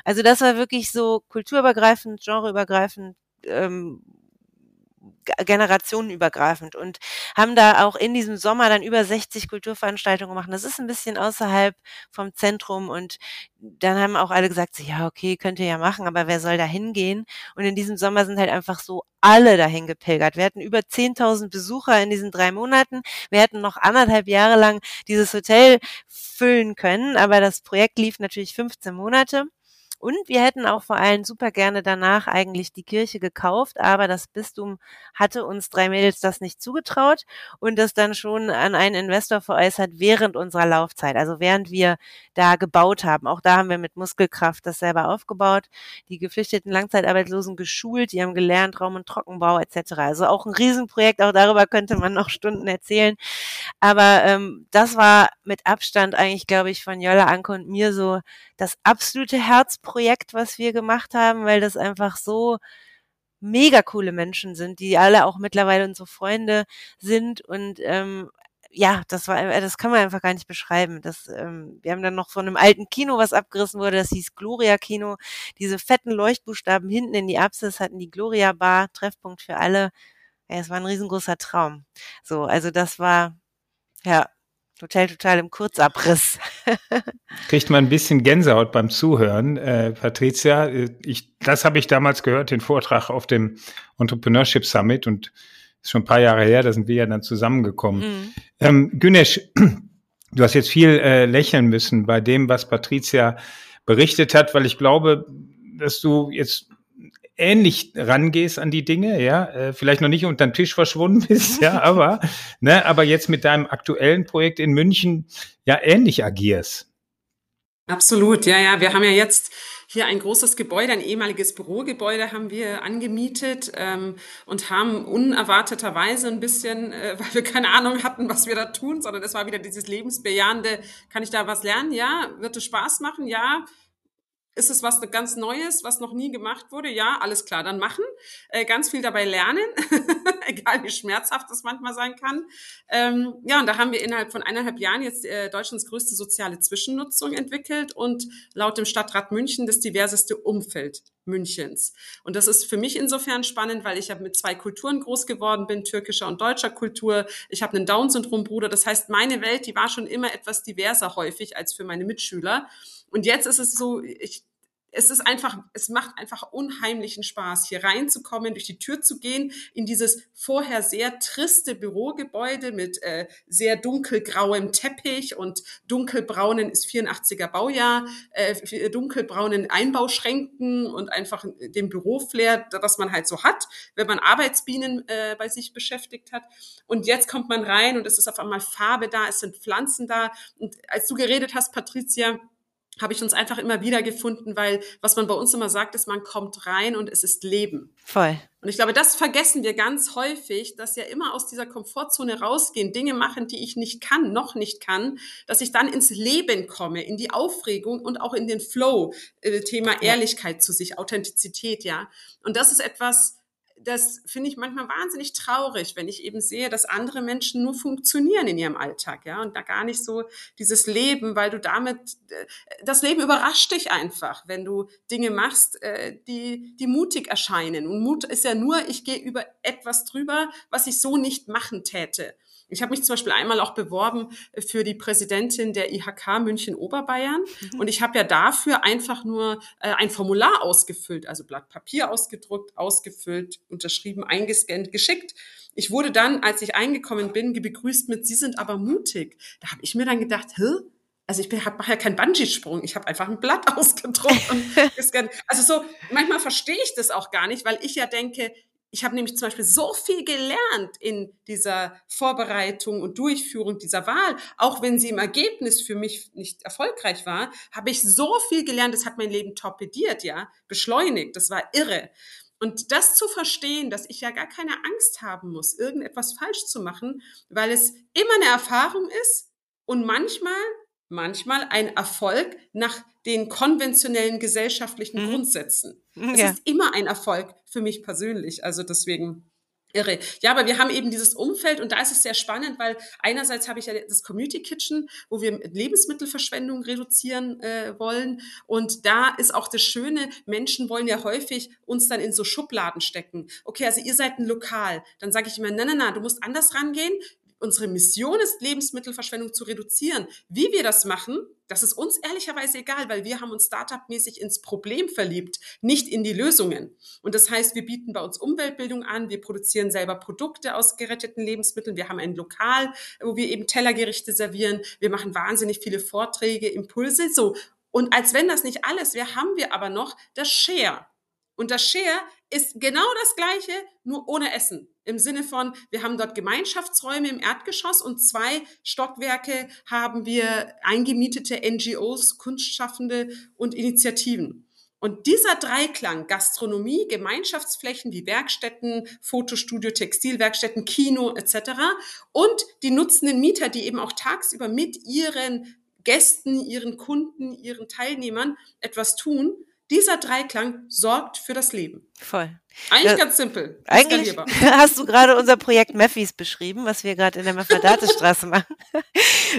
Also das war wirklich so kulturübergreifend, genreübergreifend, ähm, generationenübergreifend und haben da auch in diesem Sommer dann über sechzig Kulturveranstaltungen gemacht. Das ist ein bisschen außerhalb vom Zentrum und dann haben auch alle gesagt, ja, okay, könnt ihr ja machen, aber wer soll da hingehen? Und in diesem Sommer sind halt einfach so alle dahin gepilgert. Wir hatten über zehntausend Besucher in diesen drei Monaten. Wir hätten noch anderthalb Jahre lang dieses Hotel füllen können, aber das Projekt lief natürlich fünfzehn Monate. Und wir hätten auch vor allem super gerne danach eigentlich die Kirche gekauft, aber das Bistum hatte uns drei Mädels das nicht zugetraut und das dann schon an einen Investor veräußert während unserer Laufzeit, also während wir da gebaut haben. Auch da haben wir mit Muskelkraft das selber aufgebaut, die geflüchteten Langzeitarbeitslosen geschult, die haben gelernt, Raum- und Trockenbau et cetera. Also auch ein Riesenprojekt, auch darüber könnte man noch Stunden erzählen. Aber ähm, das war mit Abstand eigentlich, glaube ich, von Jolla, Anke und mir so das absolute Herzprojekt. Projekt, was wir gemacht haben, weil das einfach so mega coole Menschen sind, die alle auch mittlerweile unsere Freunde sind und ähm, ja, das war, das kann man einfach gar nicht beschreiben. Das, ähm, wir haben dann noch von einem alten Kino, was abgerissen wurde, das hieß Gloria Kino, diese fetten Leuchtbuchstaben hinten in die Apsis hatten die Gloria Bar, Treffpunkt für alle. Ja, es war ein riesengroßer Traum. So, also das war, ja, Hotel total im Kurzabriss. Kriegt man ein bisschen Gänsehaut beim Zuhören, äh, Patricia. Ich, das habe ich damals gehört, den Vortrag auf dem Entrepreneurship Summit und ist schon ein paar Jahre her, da sind wir ja dann zusammengekommen. Mhm. Ähm, Güneş, du hast jetzt viel äh, lächeln müssen bei dem, was Patricia berichtet hat, weil ich glaube, dass du jetzt ähnlich rangehst an die Dinge, ja, vielleicht noch nicht unter den Tisch verschwunden bist, ja, aber, ne, aber jetzt mit deinem aktuellen Projekt in München ja ähnlich agierst. Absolut, ja, ja, wir haben ja jetzt hier ein großes Gebäude, ein ehemaliges Bürogebäude haben wir angemietet ähm, und haben unerwarteterweise ein bisschen, äh, weil wir keine Ahnung hatten, was wir da tun, sondern es war wieder dieses lebensbejahende, kann ich da was lernen? Ja, wird es Spaß machen? Ja. Ist es was ganz Neues, was noch nie gemacht wurde? Ja, alles klar, dann machen. Äh, ganz viel dabei lernen, egal wie schmerzhaft das manchmal sein kann. Ähm, ja, und da haben wir innerhalb von eineinhalb Jahren jetzt äh, Deutschlands größte soziale Zwischennutzung entwickelt und laut dem Stadtrat München das diverseste Umfeld Münchens. Und das ist für mich insofern spannend, weil ich ja mit zwei Kulturen groß geworden bin, türkischer und deutscher Kultur. Ich habe einen Down-Syndrom-Bruder. Das heißt, meine Welt, die war schon immer etwas diverser häufig als für meine Mitschüler. Und jetzt ist es so, ich, es ist einfach, es macht einfach unheimlichen Spaß, hier reinzukommen, durch die Tür zu gehen, in dieses vorher sehr triste Bürogebäude mit äh, sehr dunkelgrauem Teppich und dunkelbraunen, ist vierundachtziger Baujahr, äh, dunkelbraunen Einbauschränken und einfach dem Büroflair, das man halt so hat, wenn man Arbeitsbienen äh, bei sich beschäftigt hat. Und jetzt kommt man rein und es ist auf einmal Farbe da, es sind Pflanzen da. Und als du geredet hast, Patricia, habe ich uns einfach immer wieder gefunden, weil was man bei uns immer sagt, ist, man kommt rein und es ist Leben. Voll. Und ich glaube, das vergessen wir ganz häufig, dass ja immer aus dieser Komfortzone rausgehen, Dinge machen, die ich nicht kann, noch nicht kann, dass ich dann ins Leben komme, in die Aufregung und auch in den Flow, äh, Thema ja. Ehrlichkeit zu sich, Authentizität, ja. Und das ist etwas, das finde ich manchmal wahnsinnig traurig, wenn ich eben sehe, dass andere Menschen nur funktionieren in ihrem Alltag, ja, und da gar nicht so dieses Leben, weil du damit, das Leben überrascht dich einfach, wenn du Dinge machst, die, die mutig erscheinen. Und Mut ist ja nur, ich gehe über etwas drüber, was ich so nicht machen täte. Ich habe mich zum Beispiel einmal auch beworben für die Präsidentin der I H K München-Oberbayern und ich habe ja dafür einfach nur äh, ein Formular ausgefüllt, also Blatt Papier ausgedruckt, ausgefüllt, unterschrieben, eingescannt, geschickt. Ich wurde dann, als ich eingekommen bin, begrüßt mit, Sie sind aber mutig. Da habe ich mir dann gedacht, hä? Also ich mache ja keinen Bungee-Sprung, ich habe einfach ein Blatt ausgedruckt. Und gescannt. Also so, manchmal verstehe ich das auch gar nicht, weil ich ja denke, ich habe nämlich zum Beispiel so viel gelernt in dieser Vorbereitung und Durchführung dieser Wahl. Auch wenn sie im Ergebnis für mich nicht erfolgreich war, habe ich so viel gelernt, das hat mein Leben torpediert, ja, beschleunigt, das war irre. Und das zu verstehen, dass ich ja gar keine Angst haben muss, irgendetwas falsch zu machen, weil es immer eine Erfahrung ist und manchmal, manchmal ein Erfolg nach den konventionellen gesellschaftlichen mhm. Grundsätzen. Es ja. ist immer ein Erfolg für mich persönlich. Also deswegen Irre. Ja, aber wir haben eben dieses Umfeld und da ist es sehr spannend, weil einerseits habe ich ja das Community Kitchen, wo wir Lebensmittelverschwendung reduzieren äh, wollen und da ist auch das Schöne, Menschen wollen ja häufig uns dann in so Schubladen stecken. Okay, also ihr seid ein Lokal, dann sage ich immer, na, na, na, du musst anders rangehen. Unsere Mission ist, Lebensmittelverschwendung zu reduzieren. Wie wir das machen, das ist uns ehrlicherweise egal, weil wir haben uns startup-mäßig ins Problem verliebt, nicht in die Lösungen. Und das heißt, wir bieten bei uns Umweltbildung an, wir produzieren selber Produkte aus geretteten Lebensmitteln, wir haben ein Lokal, wo wir eben Tellergerichte servieren, wir machen wahnsinnig viele Vorträge, Impulse, so. Und als wenn das nicht alles wäre, haben wir aber noch das Share. Und das Share ist genau das Gleiche, nur ohne Essen. Im Sinne von, wir haben dort Gemeinschaftsräume im Erdgeschoss und zwei Stockwerke haben wir eingemietete N G Os, Kunstschaffende und Initiativen. Und dieser Dreiklang, Gastronomie, Gemeinschaftsflächen wie Werkstätten, Fotostudio, Textilwerkstätten, Kino et cetera und die nutzenden Mieter, die eben auch tagsüber mit ihren Gästen, ihren Kunden, ihren Teilnehmern etwas tun, dieser Dreiklang sorgt für das Leben. Voll. Eigentlich äh, ganz simpel. Eigentlich hast du gerade unser Projekt Meffis beschrieben, was wir gerade in der Mefferdate-Straße machen.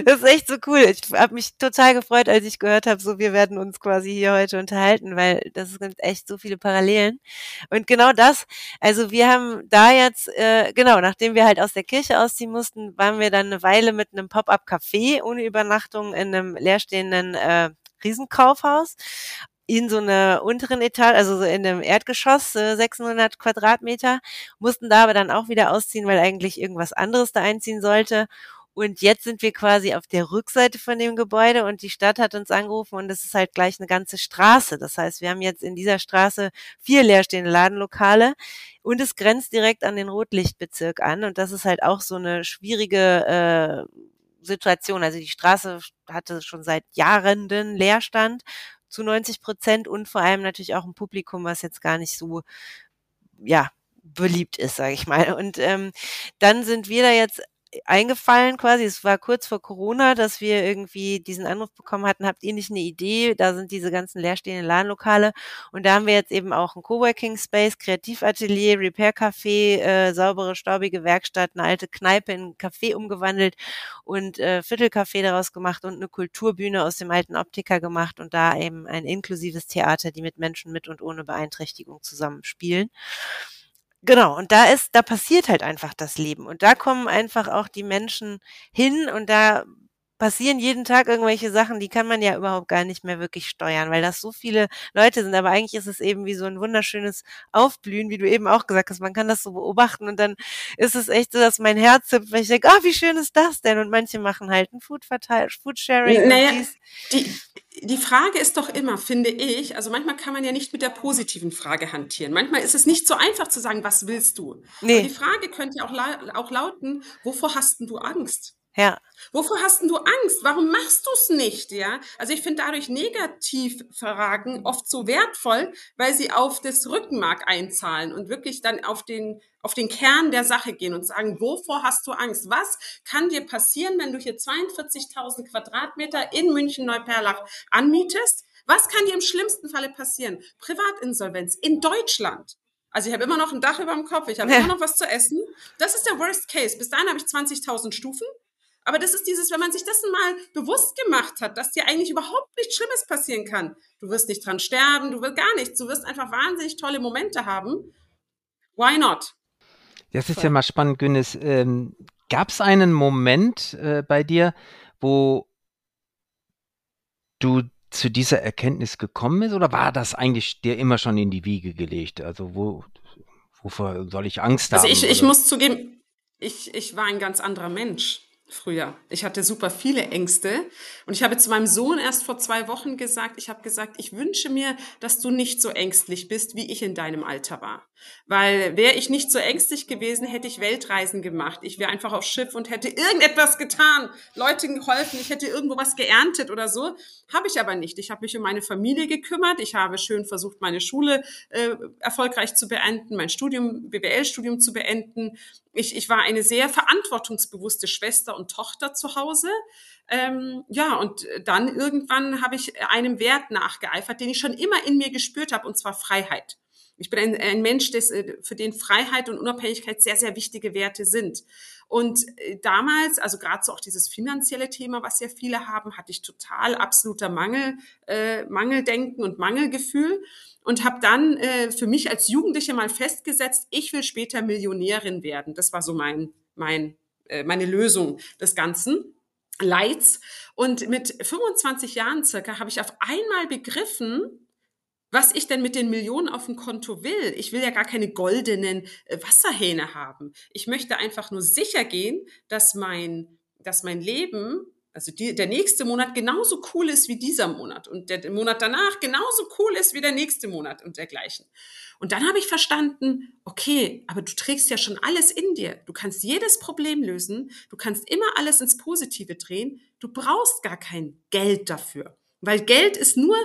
Das ist echt so cool. Ich habe mich total gefreut, als ich gehört habe, so wir werden uns quasi hier heute unterhalten, weil das sind echt so viele Parallelen. Und genau das, also wir haben da jetzt, äh, genau, nachdem wir halt aus der Kirche ausziehen mussten, waren wir dann eine Weile mit einem Pop-up-Café ohne Übernachtung in einem leerstehenden äh, Riesenkaufhaus in so einer unteren Etage, also so in einem Erdgeschoss, sechshundert Quadratmeter, mussten da aber dann auch wieder ausziehen, weil eigentlich irgendwas anderes da einziehen sollte. Und jetzt sind wir quasi auf der Rückseite von dem Gebäude und die Stadt hat uns angerufen und das ist halt gleich eine ganze Straße. Das heißt, wir haben jetzt in dieser Straße vier leerstehende Ladenlokale und es grenzt direkt an den Rotlichtbezirk an und das ist halt auch so eine schwierige äh, Situation. Also die Straße hatte schon seit Jahren den Leerstand zu neunzig Prozent und vor allem natürlich auch ein Publikum, was jetzt gar nicht so, ja, beliebt ist, sage ich mal. Und ähm, dann sind wir da jetzt eingefallen quasi, es war kurz vor Corona, dass wir irgendwie diesen Anruf bekommen hatten, habt ihr nicht eine Idee, da sind diese ganzen leerstehenden Ladenlokale und da haben wir jetzt eben auch ein Coworking Space, Kreativatelier, Repair Café, äh, saubere, staubige Werkstatt, eine alte Kneipe in ein Café umgewandelt und äh, Viertelcafé daraus gemacht und eine Kulturbühne aus dem alten Optiker gemacht und da eben ein inklusives Theater, die mit Menschen mit und ohne Beeinträchtigung zusammenspielen. Genau, und da ist, da passiert halt einfach das Leben und da kommen einfach auch die Menschen hin und da passieren jeden Tag irgendwelche Sachen, die kann man ja überhaupt gar nicht mehr wirklich steuern, weil das so viele Leute sind, aber eigentlich ist es eben wie so ein wunderschönes Aufblühen, wie du eben auch gesagt hast, man kann das so beobachten und dann ist es echt so, dass mein Herz hüpft, weil ich denke, oh, wie schön ist das denn? Und manche machen halt ein Food-Sharing. Naja, die, die Frage ist doch immer, finde ich, also manchmal kann man ja nicht mit der positiven Frage hantieren, manchmal ist es nicht so einfach zu sagen, was willst du? Nee. Aber die Frage könnte ja auch, la- auch lauten, wovor hast denn du Angst? Ja. Wovor hast denn du Angst? Warum machst du es nicht? Ja, also ich finde dadurch Negativfragen oft so wertvoll, weil sie auf das Rückenmark einzahlen und wirklich dann auf den auf den Kern der Sache gehen und sagen, wovor hast du Angst? Was kann dir passieren, wenn du hier zweiundvierzigtausend Quadratmeter in München-Neuperlach anmietest? Was kann dir im schlimmsten Falle passieren? Privatinsolvenz in Deutschland. Also ich habe immer noch ein Dach über dem Kopf, ich habe ja. immer noch was zu essen. Das ist der Worst Case. Bis dahin habe ich zwanzigtausend Stufen. Aber das ist dieses, wenn man sich dessen mal bewusst gemacht hat, dass dir eigentlich überhaupt nichts Schlimmes passieren kann. Du wirst nicht dran sterben, du wirst gar nichts, du wirst einfach wahnsinnig tolle Momente haben. Why not? Das ist ja mal spannend, Güneş. Ähm, gab es einen Moment äh, bei dir, wo du zu dieser Erkenntnis gekommen bist oder war das eigentlich dir immer schon in die Wiege gelegt? Also wo, wovor soll ich Angst haben? Also ich, ich muss zugeben, ich, ich war ein ganz anderer Mensch. Früher. Ich hatte super viele Ängste und ich habe zu meinem Sohn erst vor zwei Wochen gesagt, ich habe gesagt, ich wünsche mir, dass du nicht so ängstlich bist, wie ich in deinem Alter war. Weil wäre ich nicht so ängstlich gewesen, hätte ich Weltreisen gemacht. Ich wäre einfach auf Schiff und hätte irgendetwas getan, Leuten geholfen, ich hätte irgendwo was geerntet oder so. Habe ich aber nicht. Ich habe mich um meine Familie gekümmert. Ich habe schön versucht, meine Schule äh, erfolgreich zu beenden, mein Studium, B W L-Studium zu beenden. Ich, ich war eine sehr verantwortungsbewusste Schwester und Tochter zu Hause. Ähm, ja, und dann irgendwann habe ich einem Wert nachgeeifert, den ich schon immer in mir gespürt habe, und zwar Freiheit. Ich bin ein, ein Mensch, des, für den Freiheit und Unabhängigkeit sehr, sehr wichtige Werte sind. Und damals, also gerade so auch dieses finanzielle Thema, was ja viele haben, hatte ich total absoluter Mangel, äh, Mangeldenken und Mangelgefühl und habe dann äh, für mich als Jugendliche mal festgesetzt, ich will später Millionärin werden. Das war so mein, mein, äh, meine Lösung des Ganzen. Leids. Und mit fünfundzwanzig Jahren circa habe ich auf einmal begriffen, was ich denn mit den Millionen auf dem Konto will. Ich will ja gar keine goldenen Wasserhähne haben. Ich möchte einfach nur sicher gehen, dass mein, dass mein Leben, also die, der nächste Monat genauso cool ist wie dieser Monat und der Monat danach genauso cool ist wie der nächste Monat und dergleichen. Und dann habe ich verstanden, okay, aber du trägst ja schon alles in dir. Du kannst jedes Problem lösen, du kannst immer alles ins Positive drehen, du brauchst gar kein Geld dafür, weil Geld ist nur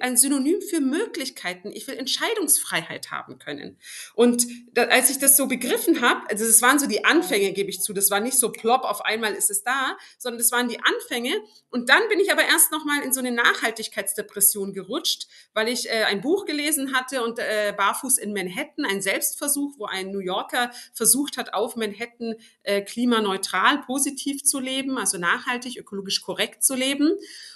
ein Synonym für Möglichkeiten. Ich will Entscheidungsfreiheit haben können. Und da, als ich das so begriffen habe, also das waren so die Anfänge, gebe ich zu. Das war nicht so plopp, auf einmal ist es da, sondern das waren die Anfänge. Und dann bin ich aber erst nochmal in so eine Nachhaltigkeitsdepression gerutscht, weil ich äh, ein Buch gelesen hatte und äh, Barfuß in Manhattan, ein Selbstversuch, wo ein New Yorker versucht hat, auf Manhattan äh, klimaneutral, positiv zu leben, also nachhaltig, ökologisch korrekt zu leben.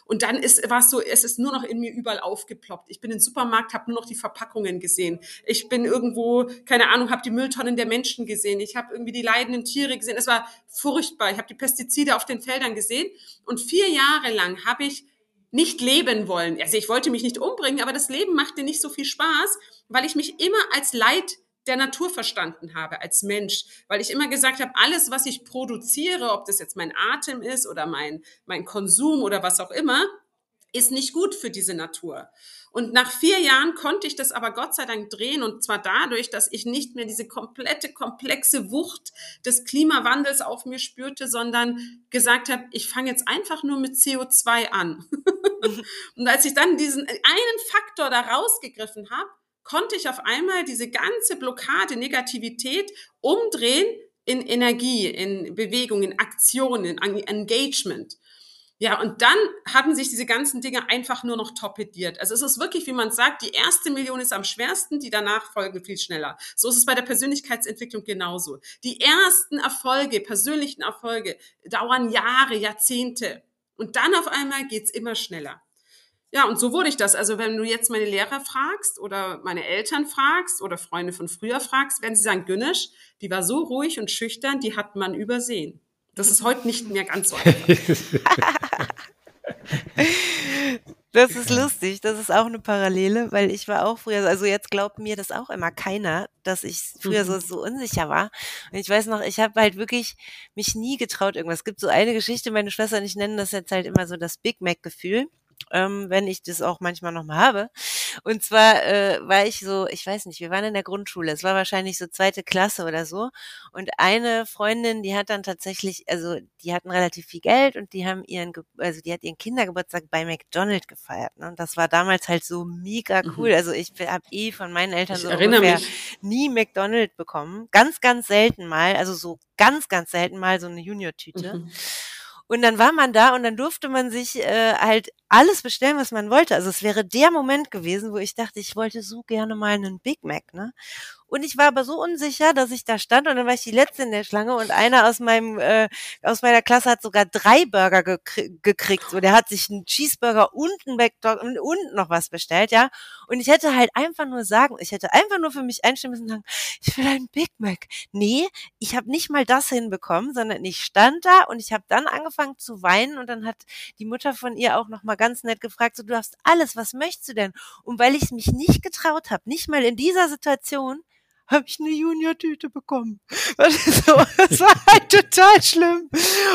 Und dann ist, war es so, es ist nur noch in mir überall aufgeploppt. Ich bin im Supermarkt, habe nur noch die Verpackungen gesehen. Ich bin irgendwo, keine Ahnung, habe die Mülltonnen der Menschen gesehen. Ich habe irgendwie die leidenden Tiere gesehen. Es war furchtbar. Ich habe die Pestizide auf den Feldern gesehen. Und vier Jahre lang habe ich nicht leben wollen. Also ich wollte mich nicht umbringen, aber das Leben machte nicht so viel Spaß, weil ich mich immer als Leid der Natur verstanden habe als Mensch, weil ich immer gesagt habe, alles, was ich produziere, ob das jetzt mein Atem ist oder mein, mein Konsum oder was auch immer, ist nicht gut für diese Natur. Und nach vier Jahren konnte ich das aber Gott sei Dank drehen, und zwar dadurch, dass ich nicht mehr diese komplette, komplexe Wucht des Klimawandels auf mir spürte, sondern gesagt habe, ich fange jetzt einfach nur mit C O zwei an. Und als ich dann diesen einen Faktor da rausgegriffen habe, konnte ich auf einmal diese ganze Blockade, Negativität umdrehen in Energie, in Bewegung, in Aktion, in Engagement. Ja, und dann haben sich diese ganzen Dinge einfach nur noch torpediert. Also es ist wirklich, wie man sagt, die erste Million ist am schwersten, die danach folgen viel schneller. So ist es bei der Persönlichkeitsentwicklung genauso. Die ersten Erfolge, persönlichen Erfolge, dauern Jahre, Jahrzehnte. Und dann auf einmal geht's immer schneller. Ja, und so wurde ich das. Also wenn du jetzt meine Lehrer fragst oder meine Eltern fragst oder Freunde von früher fragst, werden sie sagen, Günesch, die war so ruhig und schüchtern, die hat man übersehen. Das ist heute nicht mehr ganz so einfach. Das ist lustig, das ist auch eine Parallele, weil ich war auch früher, also jetzt glaubt mir das auch immer keiner, dass ich früher so, so unsicher war. Und ich weiß noch, ich habe halt wirklich mich nie getraut irgendwas. Es gibt so eine Geschichte, meine Schwester und ich nennen das jetzt halt immer so das Big Mac-Gefühl. Ähm, wenn ich das auch manchmal nochmal habe. Und zwar äh, war ich so, ich weiß nicht, wir waren in der Grundschule, es war wahrscheinlich so zweite Klasse oder so, und eine Freundin, die hat dann tatsächlich, also die hatten relativ viel Geld und die haben ihren, also die hat ihren Kindergeburtstag bei McDonald's gefeiert, ne? Und das war damals halt so mega cool, mhm. Also ich habe eh von meinen Eltern ich so ungefähr mich. nie McDonald's bekommen, ganz, ganz selten mal, also so ganz, ganz selten mal so eine Junior-Tüte. Mhm. Und dann war man da und dann durfte man sich äh, halt alles bestellen, was man wollte. Also es wäre der Moment gewesen, wo ich dachte, ich wollte so gerne mal einen Big Mac, ne? Und ich war aber so unsicher, dass ich da stand und dann war ich die Letzte in der Schlange und einer aus meinem äh, aus meiner Klasse hat sogar drei Burger gekrie- gekriegt. So, der hat sich einen Cheeseburger und einen Backdog und, und noch was bestellt, ja. Und ich hätte halt einfach nur sagen, ich hätte einfach nur für mich einstimmen müssen und sagen, ich will einen Big Mac. Nee, ich habe nicht mal das hinbekommen, sondern ich stand da und ich habe dann angefangen zu weinen und dann hat die Mutter von ihr auch nochmal ganz nett gefragt, so, du darfst alles, was möchtest du denn? Und weil ich mich nicht getraut habe, nicht mal in dieser Situation, habe ich eine Junior-Tüte bekommen. Das war halt total schlimm.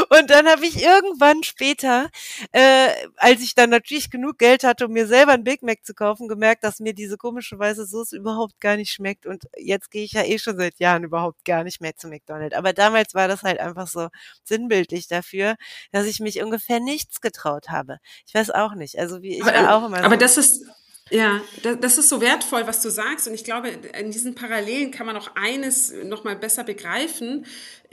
Und dann habe ich irgendwann später, äh, als ich dann natürlich genug Geld hatte, um mir selber einen Big Mac zu kaufen, gemerkt, dass mir diese komische weiße Soße überhaupt gar nicht schmeckt. Und jetzt gehe ich ja eh schon seit Jahren überhaupt gar nicht mehr zu McDonald's. Aber damals war das halt einfach so sinnbildlich dafür, dass ich mich ungefähr nichts getraut habe. Ich weiß auch nicht. Also wie ich aber, war auch immer. Aber so das ist Ja, das ist so wertvoll, was du sagst. Und ich glaube, in diesen Parallelen kann man auch eines noch mal besser begreifen.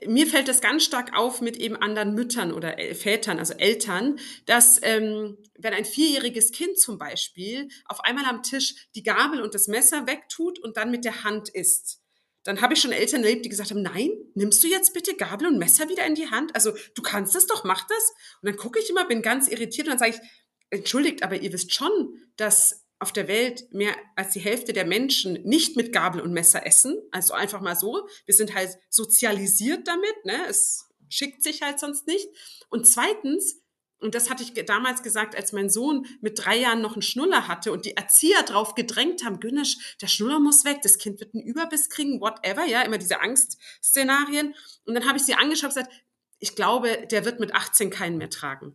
Mir fällt das ganz stark auf mit eben anderen Müttern oder Vätern, also Eltern, dass ähm, wenn ein vierjähriges Kind zum Beispiel auf einmal am Tisch die Gabel und das Messer wegtut und dann mit der Hand isst, dann habe ich schon Eltern erlebt, die gesagt haben, nein, nimmst du jetzt bitte Gabel und Messer wieder in die Hand? Also du kannst das doch, mach das. Und dann gucke ich immer, bin ganz irritiert und dann sage ich, entschuldigt, aber ihr wisst schon, dass auf der Welt mehr als die Hälfte der Menschen nicht mit Gabel und Messer essen. Also einfach mal so. Wir sind halt sozialisiert damit, ne? Es schickt sich halt sonst nicht. Und zweitens, und das hatte ich damals gesagt, als mein Sohn mit drei Jahren noch einen Schnuller hatte und die Erzieher drauf gedrängt haben, Günesch, der Schnuller muss weg, das Kind wird einen Überbiss kriegen, whatever, ja, immer diese Angstszenarien. Und dann habe ich sie angeschaut und gesagt, ich glaube, der wird mit achtzehn keinen mehr tragen.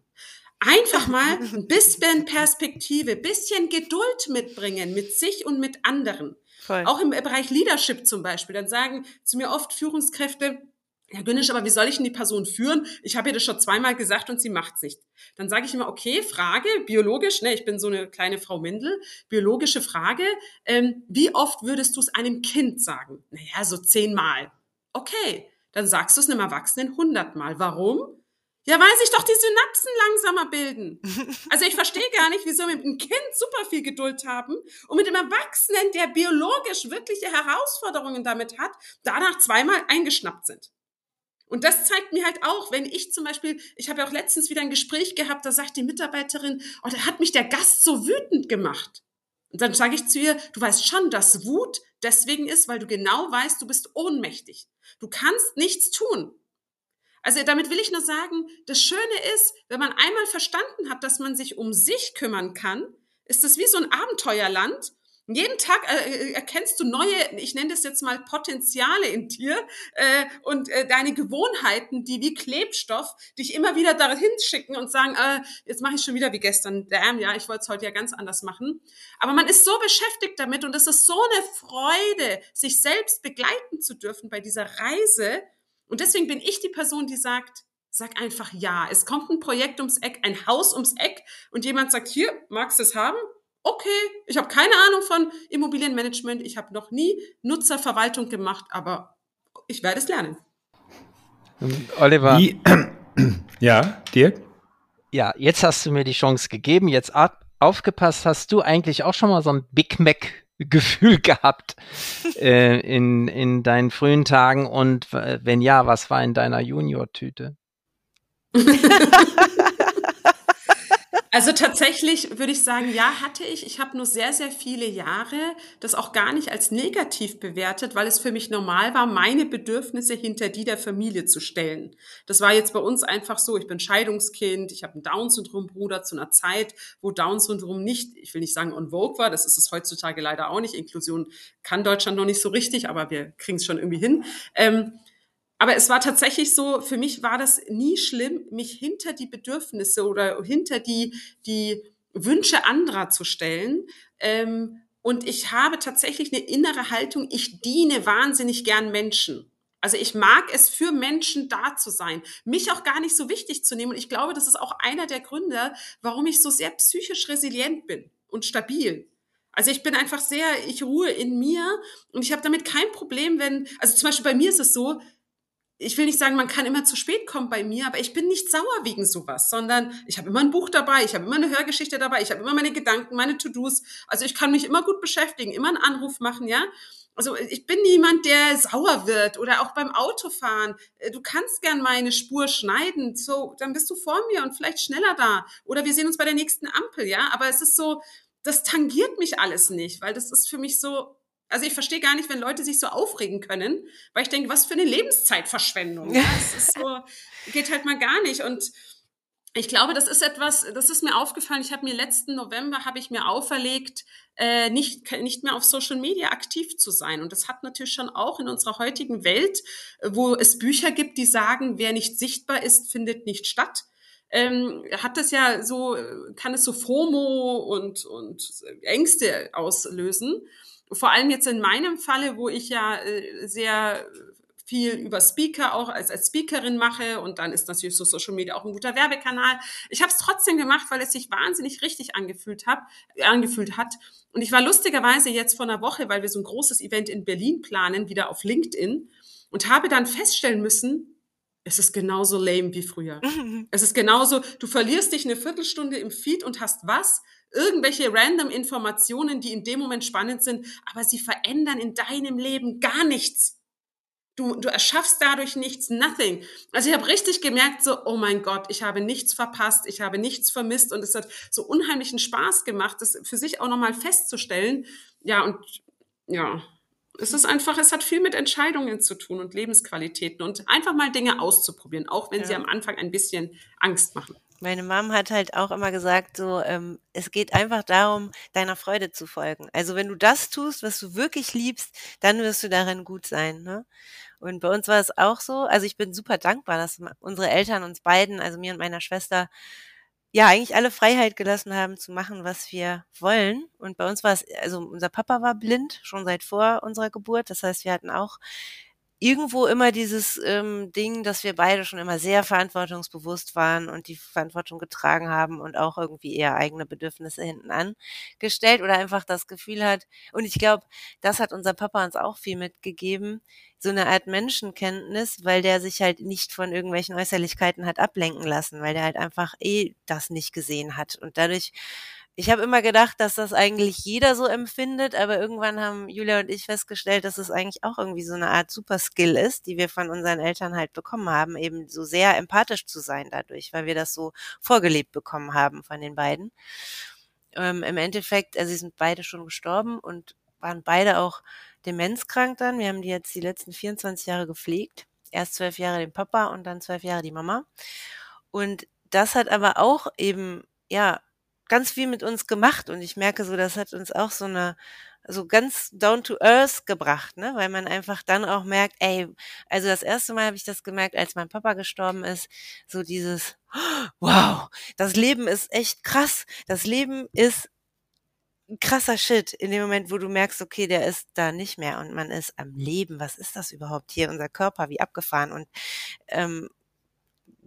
Einfach mal ein bisschen Perspektive, bisschen Geduld mitbringen mit sich und mit anderen. Voll. Auch im Bereich Leadership zum Beispiel. Dann sagen zu mir oft Führungskräfte, Herr Günesch, aber wie soll ich denn die Person führen? Ich habe ihr das schon zweimal gesagt und sie macht's nicht. Dann sage ich immer, okay, Frage, biologisch, ne, ich bin so eine kleine Frau Mindel, biologische Frage, ähm, wie oft würdest du es einem Kind sagen? Naja, so zehnmal. Okay, dann sagst du es einem Erwachsenen hundertmal. Warum? Ja, weil sich doch die Synapsen langsamer bilden. Also ich verstehe gar nicht, wieso wir mit einem Kind super viel Geduld haben und mit einem Erwachsenen, der biologisch wirkliche Herausforderungen damit hat, danach zweimal eingeschnappt sind. Und das zeigt mir halt auch, wenn ich zum Beispiel, ich habe ja auch letztens wieder ein Gespräch gehabt, da sagt die Mitarbeiterin, oh, da hat mich der Gast so wütend gemacht. Und dann sage ich zu ihr, du weißt schon, dass Wut deswegen ist, weil du genau weißt, du bist ohnmächtig. Du kannst nichts tun. Also damit will ich nur sagen, das Schöne ist, wenn man einmal verstanden hat, dass man sich um sich kümmern kann, ist das wie so ein Abenteuerland. Jeden Tag äh, erkennst du neue, ich nenne das jetzt mal Potenziale in dir äh, und äh, deine Gewohnheiten, die wie Klebstoff dich immer wieder dahin schicken und sagen, äh, jetzt mache ich schon wieder wie gestern, damn, ja, ich wollte es heute ja ganz anders machen. Aber man ist so beschäftigt damit und es ist so eine Freude, sich selbst begleiten zu dürfen bei dieser Reise. Und deswegen bin ich die Person, die sagt, sag einfach ja. Es kommt ein Projekt ums Eck, ein Haus ums Eck und jemand sagt, hier, magst du es haben? Okay, ich habe keine Ahnung von Immobilienmanagement, ich habe noch nie Nutzerverwaltung gemacht, aber ich werde es lernen. Oliver. Die, ja, Dirk? Ja, jetzt hast du mir die Chance gegeben, jetzt aufgepasst, hast du eigentlich auch schon mal so ein Big Mac Gefühl gehabt äh, in, in deinen frühen Tagen und äh, wenn ja, was war in deiner Junior-Tüte? Also tatsächlich würde ich sagen, ja, hatte ich. Ich habe nur sehr, sehr viele Jahre das auch gar nicht als negativ bewertet, weil es für mich normal war, meine Bedürfnisse hinter die der Familie zu stellen. Das war jetzt bei uns einfach so, ich bin Scheidungskind, ich habe einen Down-Syndrom-Bruder zu einer Zeit, wo Down-Syndrom nicht, ich will nicht sagen en vogue war, das ist es heutzutage leider auch nicht. Inklusion kann Deutschland noch nicht so richtig, aber wir kriegen es schon irgendwie hin. Ähm, Aber es war tatsächlich so, für mich war das nie schlimm, mich hinter die Bedürfnisse oder hinter die, die Wünsche anderer zu stellen. Und ich habe tatsächlich eine innere Haltung, ich diene wahnsinnig gern Menschen. Also ich mag es, für Menschen da zu sein, mich auch gar nicht so wichtig zu nehmen. Und ich glaube, das ist auch einer der Gründe, warum ich so sehr psychisch resilient bin und stabil. Also ich bin einfach sehr, ich ruhe in mir und ich habe damit kein Problem, wenn, also zum Beispiel bei mir ist es so, ich will nicht sagen, man kann immer zu spät kommen bei mir, aber ich bin nicht sauer wegen sowas, sondern ich habe immer ein Buch dabei, ich habe immer eine Hörgeschichte dabei, ich habe immer meine Gedanken, meine To-Dos. Also ich kann mich immer gut beschäftigen, immer einen Anruf machen, ja. Also ich bin niemand, der sauer wird oder auch beim Autofahren. Du kannst gern meine Spur schneiden, so, dann bist du vor mir und vielleicht schneller da. Oder wir sehen uns bei der nächsten Ampel, ja. Aber es ist so, das tangiert mich alles nicht, weil das ist für mich so, also ich verstehe gar nicht, wenn Leute sich so aufregen können, weil ich denke, was für eine Lebenszeitverschwendung. Ja, das ist so, geht halt mal gar nicht. Und ich glaube, das ist etwas, das ist mir aufgefallen. Ich habe mir letzten November, habe ich mir auferlegt, äh, nicht, nicht mehr auf Social Media aktiv zu sein. Und das hat natürlich schon auch in unserer heutigen Welt, wo es Bücher gibt, die sagen, wer nicht sichtbar ist, findet nicht statt. Ähm, hat das ja so, kann es so FOMO und, und Ängste auslösen. Vor allem jetzt in meinem Falle, wo ich ja sehr viel über Speaker auch als, als Speakerin mache und dann ist natürlich so Social Media auch ein guter Werbekanal. Ich habe es trotzdem gemacht, weil es sich wahnsinnig richtig angefühlt, hab, angefühlt hat. Und ich war lustigerweise jetzt vor einer Woche, weil wir so ein großes Event in Berlin planen, wieder auf LinkedIn und habe dann feststellen müssen, es ist genauso lame wie früher. Es ist genauso, du verlierst dich eine Viertelstunde im Feed und hast was? Irgendwelche random Informationen, die in dem Moment spannend sind, aber sie verändern in deinem Leben gar nichts. Du, du erschaffst dadurch nichts, nothing. Also ich habe richtig gemerkt, so, oh mein Gott, ich habe nichts verpasst, ich habe nichts vermisst und es hat so unheimlichen Spaß gemacht, das für sich auch nochmal festzustellen. Ja, und ja, es ist einfach, es hat viel mit Entscheidungen zu tun und Lebensqualitäten und einfach mal Dinge auszuprobieren, auch wenn ja. sie am Anfang ein bisschen Angst machen. Meine Mom hat halt auch immer gesagt, so ähm, es geht einfach darum, deiner Freude zu folgen. Also wenn du das tust, was du wirklich liebst, dann wirst du darin gut sein. Ne? Und bei uns war es auch so. Also ich bin super dankbar, dass unsere Eltern uns beiden, also mir und meiner Schwester, ja eigentlich alle Freiheit gelassen haben, zu machen, was wir wollen. Und bei uns war es, also unser Papa war blind, schon seit vor unserer Geburt. Das heißt, wir hatten auch irgendwo immer dieses ähm, Ding, dass wir beide schon immer sehr verantwortungsbewusst waren und die Verantwortung getragen haben und auch irgendwie eher eigene Bedürfnisse hinten angestellt oder einfach das Gefühl hat. Und ich glaube, das hat unser Papa uns auch viel mitgegeben, so eine Art Menschenkenntnis, weil der sich halt nicht von irgendwelchen Äußerlichkeiten hat ablenken lassen, weil der halt einfach eh das nicht gesehen hat. Und dadurch, ich habe immer gedacht, dass das eigentlich jeder so empfindet, aber irgendwann haben Julia und ich festgestellt, dass es eigentlich auch irgendwie so eine Art Superskill ist, die wir von unseren Eltern halt bekommen haben, eben so sehr empathisch zu sein dadurch, weil wir das so vorgelebt bekommen haben von den beiden. Ähm, im Endeffekt, also sie sind beide schon gestorben und waren beide auch demenzkrank dann. Wir haben die jetzt die letzten vierundzwanzig Jahre gepflegt. Erst zwölf Jahre den Papa und dann zwölf Jahre die Mama. Und das hat aber auch eben, ja, ganz viel mit uns gemacht und ich merke so, das hat uns auch so eine, so ganz down to earth gebracht, ne, weil man einfach dann auch merkt, ey, also das erste Mal habe ich das gemerkt, als mein Papa gestorben ist, so dieses, wow, das Leben ist echt krass, das Leben ist krasser Shit in dem Moment, wo du merkst, okay, der ist da nicht mehr und man ist am Leben, was ist das überhaupt hier, unser Körper, wie abgefahren und, ähm,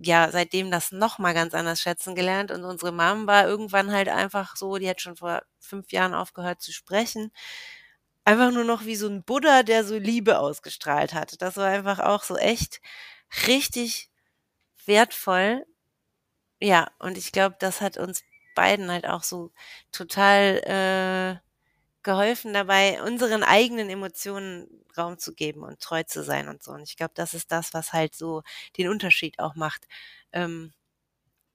ja, seitdem das nochmal ganz anders schätzen gelernt und unsere Mom war irgendwann halt einfach so, die hat schon vor fünf Jahren aufgehört zu sprechen, einfach nur noch wie so ein Buddha, der so Liebe ausgestrahlt hat. Das war einfach auch so echt richtig wertvoll. Ja, und ich glaube, das hat uns beiden halt auch so total äh, geholfen dabei, unseren eigenen Emotionen Raum zu geben und treu zu sein und so. Und ich glaube, das ist das, was halt so den Unterschied auch macht. Ähm,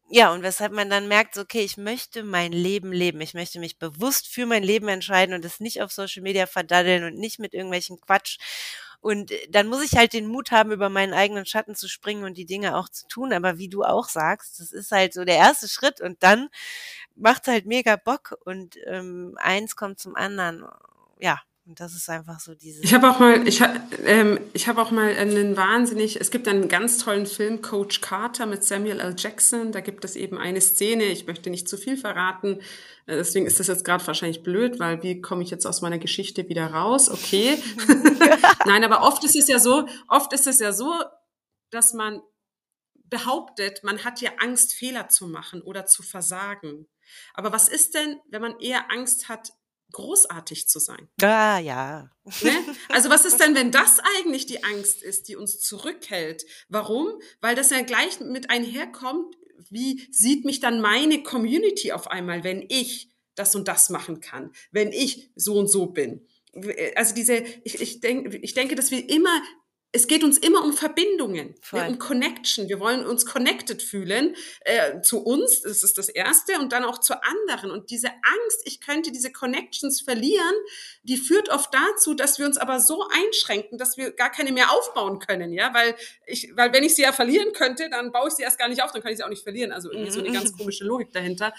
ja, und weshalb man dann merkt, so, okay, ich möchte mein Leben leben. Ich möchte mich bewusst für mein Leben entscheiden und es nicht auf Social Media verdaddeln und nicht mit irgendwelchen Quatsch. Und dann muss ich halt den Mut haben, über meinen eigenen Schatten zu springen und die Dinge auch zu tun. Aber wie du auch sagst, das ist halt so der erste Schritt und dann macht halt mega Bock und ähm, eins kommt zum anderen. Ja, und das ist einfach so dieses... Ich habe auch mal, ich habe ähm, hab auch mal einen wahnsinnig, es gibt einen ganz tollen Film, Coach Carter mit Samuel L. Jackson. Da gibt es eben eine Szene, ich möchte nicht zu viel verraten, deswegen ist das jetzt gerade wahrscheinlich blöd, weil wie komme ich jetzt aus meiner Geschichte wieder raus? Okay. Nein, aber oft ist es ja so, oft ist es ja so, dass man behauptet, man hat ja Angst, Fehler zu machen oder zu versagen. Aber was ist denn, wenn man eher Angst hat, großartig zu sein? Ah, ja. Ne? Also was ist denn, wenn das eigentlich die Angst ist, die uns zurückhält? Warum? Weil das ja gleich mit einherkommt, wie sieht mich dann meine Community auf einmal, wenn ich das und das machen kann, wenn ich so und so bin? Also diese, ich, ich denke, ich denke, dass wir immer, es geht uns immer um Verbindungen, ne, um Connection. Wir wollen uns connected fühlen äh, zu uns, das ist das Erste, und dann auch zu anderen. Und diese Angst, ich könnte diese Connections verlieren, die führt oft dazu, dass wir uns aber so einschränken, dass wir gar keine mehr aufbauen können, ja, weil ich, weil wenn ich sie ja verlieren könnte, dann baue ich sie erst gar nicht auf, dann kann ich sie auch nicht verlieren. Also irgendwie so eine ganz komische Logik dahinter.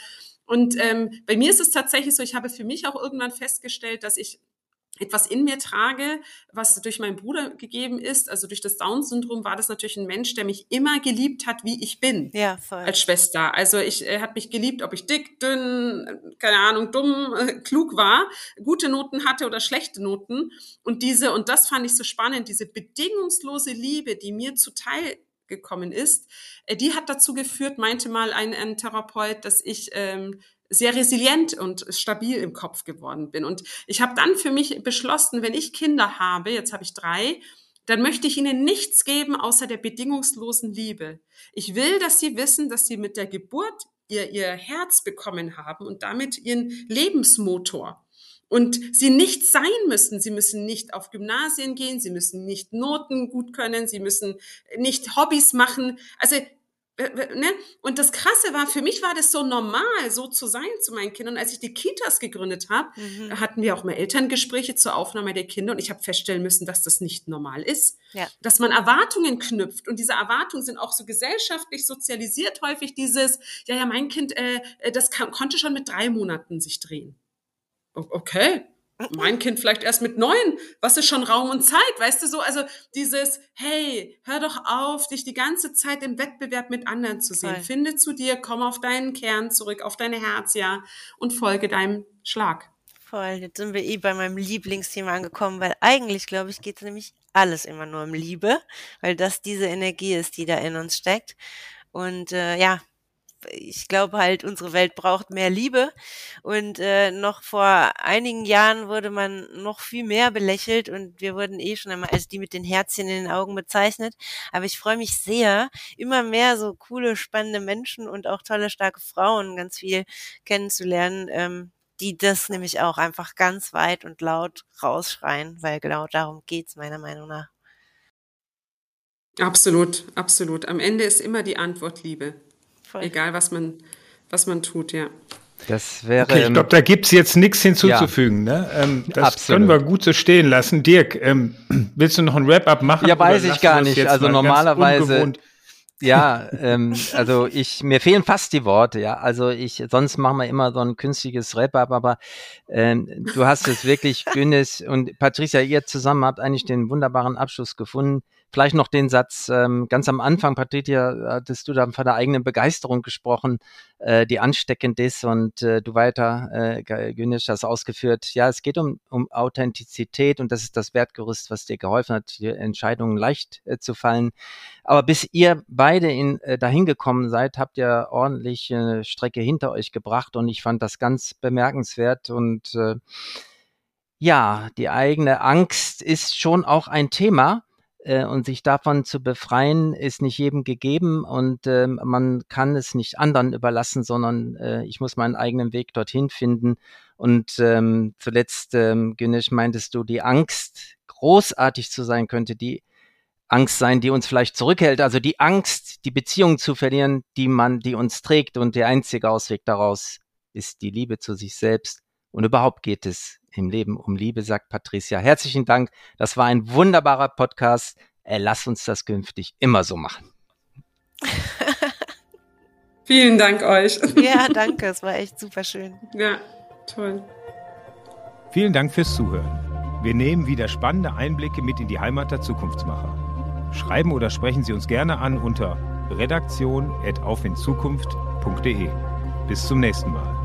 Und ähm, bei mir ist es tatsächlich so, ich habe für mich auch irgendwann festgestellt, dass ich etwas in mir trage, was durch meinen Bruder gegeben ist, also durch das Down-Syndrom, war das natürlich ein Mensch, der mich immer geliebt hat, wie ich bin, ja, voll. Als Schwester. Also ich er hat mich geliebt, ob ich dick, dünn, keine Ahnung, dumm, äh, klug war, gute Noten hatte oder schlechte Noten. Und diese, und das fand ich so spannend, diese bedingungslose Liebe, die mir zuteil gekommen ist, äh, die hat dazu geführt, meinte mal ein, ein Therapeut, dass ich ähm, sehr resilient und stabil im Kopf geworden bin. Und ich habe dann für mich beschlossen, wenn ich Kinder habe, jetzt habe ich drei, dann möchte ich ihnen nichts geben außer der bedingungslosen Liebe. Ich will, dass sie wissen, dass sie mit der Geburt ihr, ihr Herz bekommen haben und damit ihren Lebensmotor. Und sie nicht sein müssen, sie müssen nicht auf Gymnasien gehen, sie müssen nicht Noten gut können, sie müssen nicht Hobbys machen. Also und das Krasse war, für mich war das so normal, so zu sein zu meinen Kindern. Als ich die Kitas gegründet habe, mhm. hatten wir auch mal Elterngespräche zur Aufnahme der Kinder und ich habe feststellen müssen, dass das nicht normal ist. Ja. Dass man Erwartungen knüpft und diese Erwartungen sind auch so gesellschaftlich sozialisiert häufig dieses, ja, ja, mein Kind, äh, das kann, konnte schon mit drei Monaten sich drehen. Okay. Mein Kind vielleicht erst mit neun, was ist schon Raum und Zeit, weißt du so, also dieses, hey, hör doch auf, dich die ganze Zeit im Wettbewerb mit anderen zu sehen, Voll. Finde zu dir, komm auf deinen Kern zurück, auf deine Herz, ja, und folge deinem Schlag. Voll, jetzt sind wir eh bei meinem Lieblingsthema angekommen, weil eigentlich, glaube ich, geht es nämlich alles immer nur um Liebe, weil das diese Energie ist, die da in uns steckt und äh, ja, ich glaube halt, unsere Welt braucht mehr Liebe und äh, noch vor einigen Jahren wurde man noch viel mehr belächelt und wir wurden eh schon einmal als die mit den Herzchen in den Augen bezeichnet, aber ich freue mich sehr, immer mehr so coole, spannende Menschen und auch tolle, starke Frauen ganz viel kennenzulernen, ähm, die das nämlich auch einfach ganz weit und laut rausschreien, weil genau darum geht's meiner Meinung nach. Absolut, absolut. Am Ende ist immer die Antwort Liebe. Voll. Egal, was man, was man tut, ja. Das wäre, okay, ich glaube, da gibt es jetzt nichts hinzuzufügen. Ja, ne? ähm, das absolut. Können wir gut so stehen lassen. Dirk, ähm, willst du noch ein Wrap-up machen? Ja, weiß ich gar nicht. Also normalerweise, ja, ähm, also ich mir fehlen fast die Worte. Ja, also ich sonst machen wir immer so ein künstliches Wrap-up, aber ähm, du hast es wirklich, Güneş und Patricia, ihr zusammen habt eigentlich den wunderbaren Abschluss gefunden. Vielleicht noch den Satz, ähm, ganz am Anfang, Patricia, hattest du da von der eigenen Begeisterung gesprochen, äh, die ansteckend ist und äh, du weiter, äh, Güneş, hast ausgeführt, ja, es geht um, um Authentizität und das ist das Wertgerüst, was dir geholfen hat, die Entscheidungen leicht äh, zu fallen. Aber bis ihr beide in, äh, dahin gekommen seid, habt ihr ordentlich eine Strecke hinter euch gebracht und ich fand das ganz bemerkenswert und äh, ja, die eigene Angst ist schon auch ein Thema. Und sich davon zu befreien, ist nicht jedem gegeben und äh, man kann es nicht anderen überlassen, sondern äh, ich muss meinen eigenen Weg dorthin finden. Und ähm, zuletzt, ähm, Güneş, meintest du, die Angst, großartig zu sein, könnte die Angst sein, die uns vielleicht zurückhält. Also die Angst, die Beziehung zu verlieren, die man, die uns trägt. Und der einzige Ausweg daraus ist die Liebe zu sich selbst. Und überhaupt geht es im Leben um Liebe, sagt Patricia. Herzlichen Dank. Das war ein wunderbarer Podcast. Äh, lass uns das künftig immer so machen. Vielen Dank euch. Ja, danke. Es war echt super schön. Ja, toll. Vielen Dank fürs Zuhören. Wir nehmen wieder spannende Einblicke mit in die Heimat der Zukunftsmacher. Schreiben oder sprechen Sie uns gerne an unter redaktion at auf in zukunft punkt de. Bis zum nächsten Mal.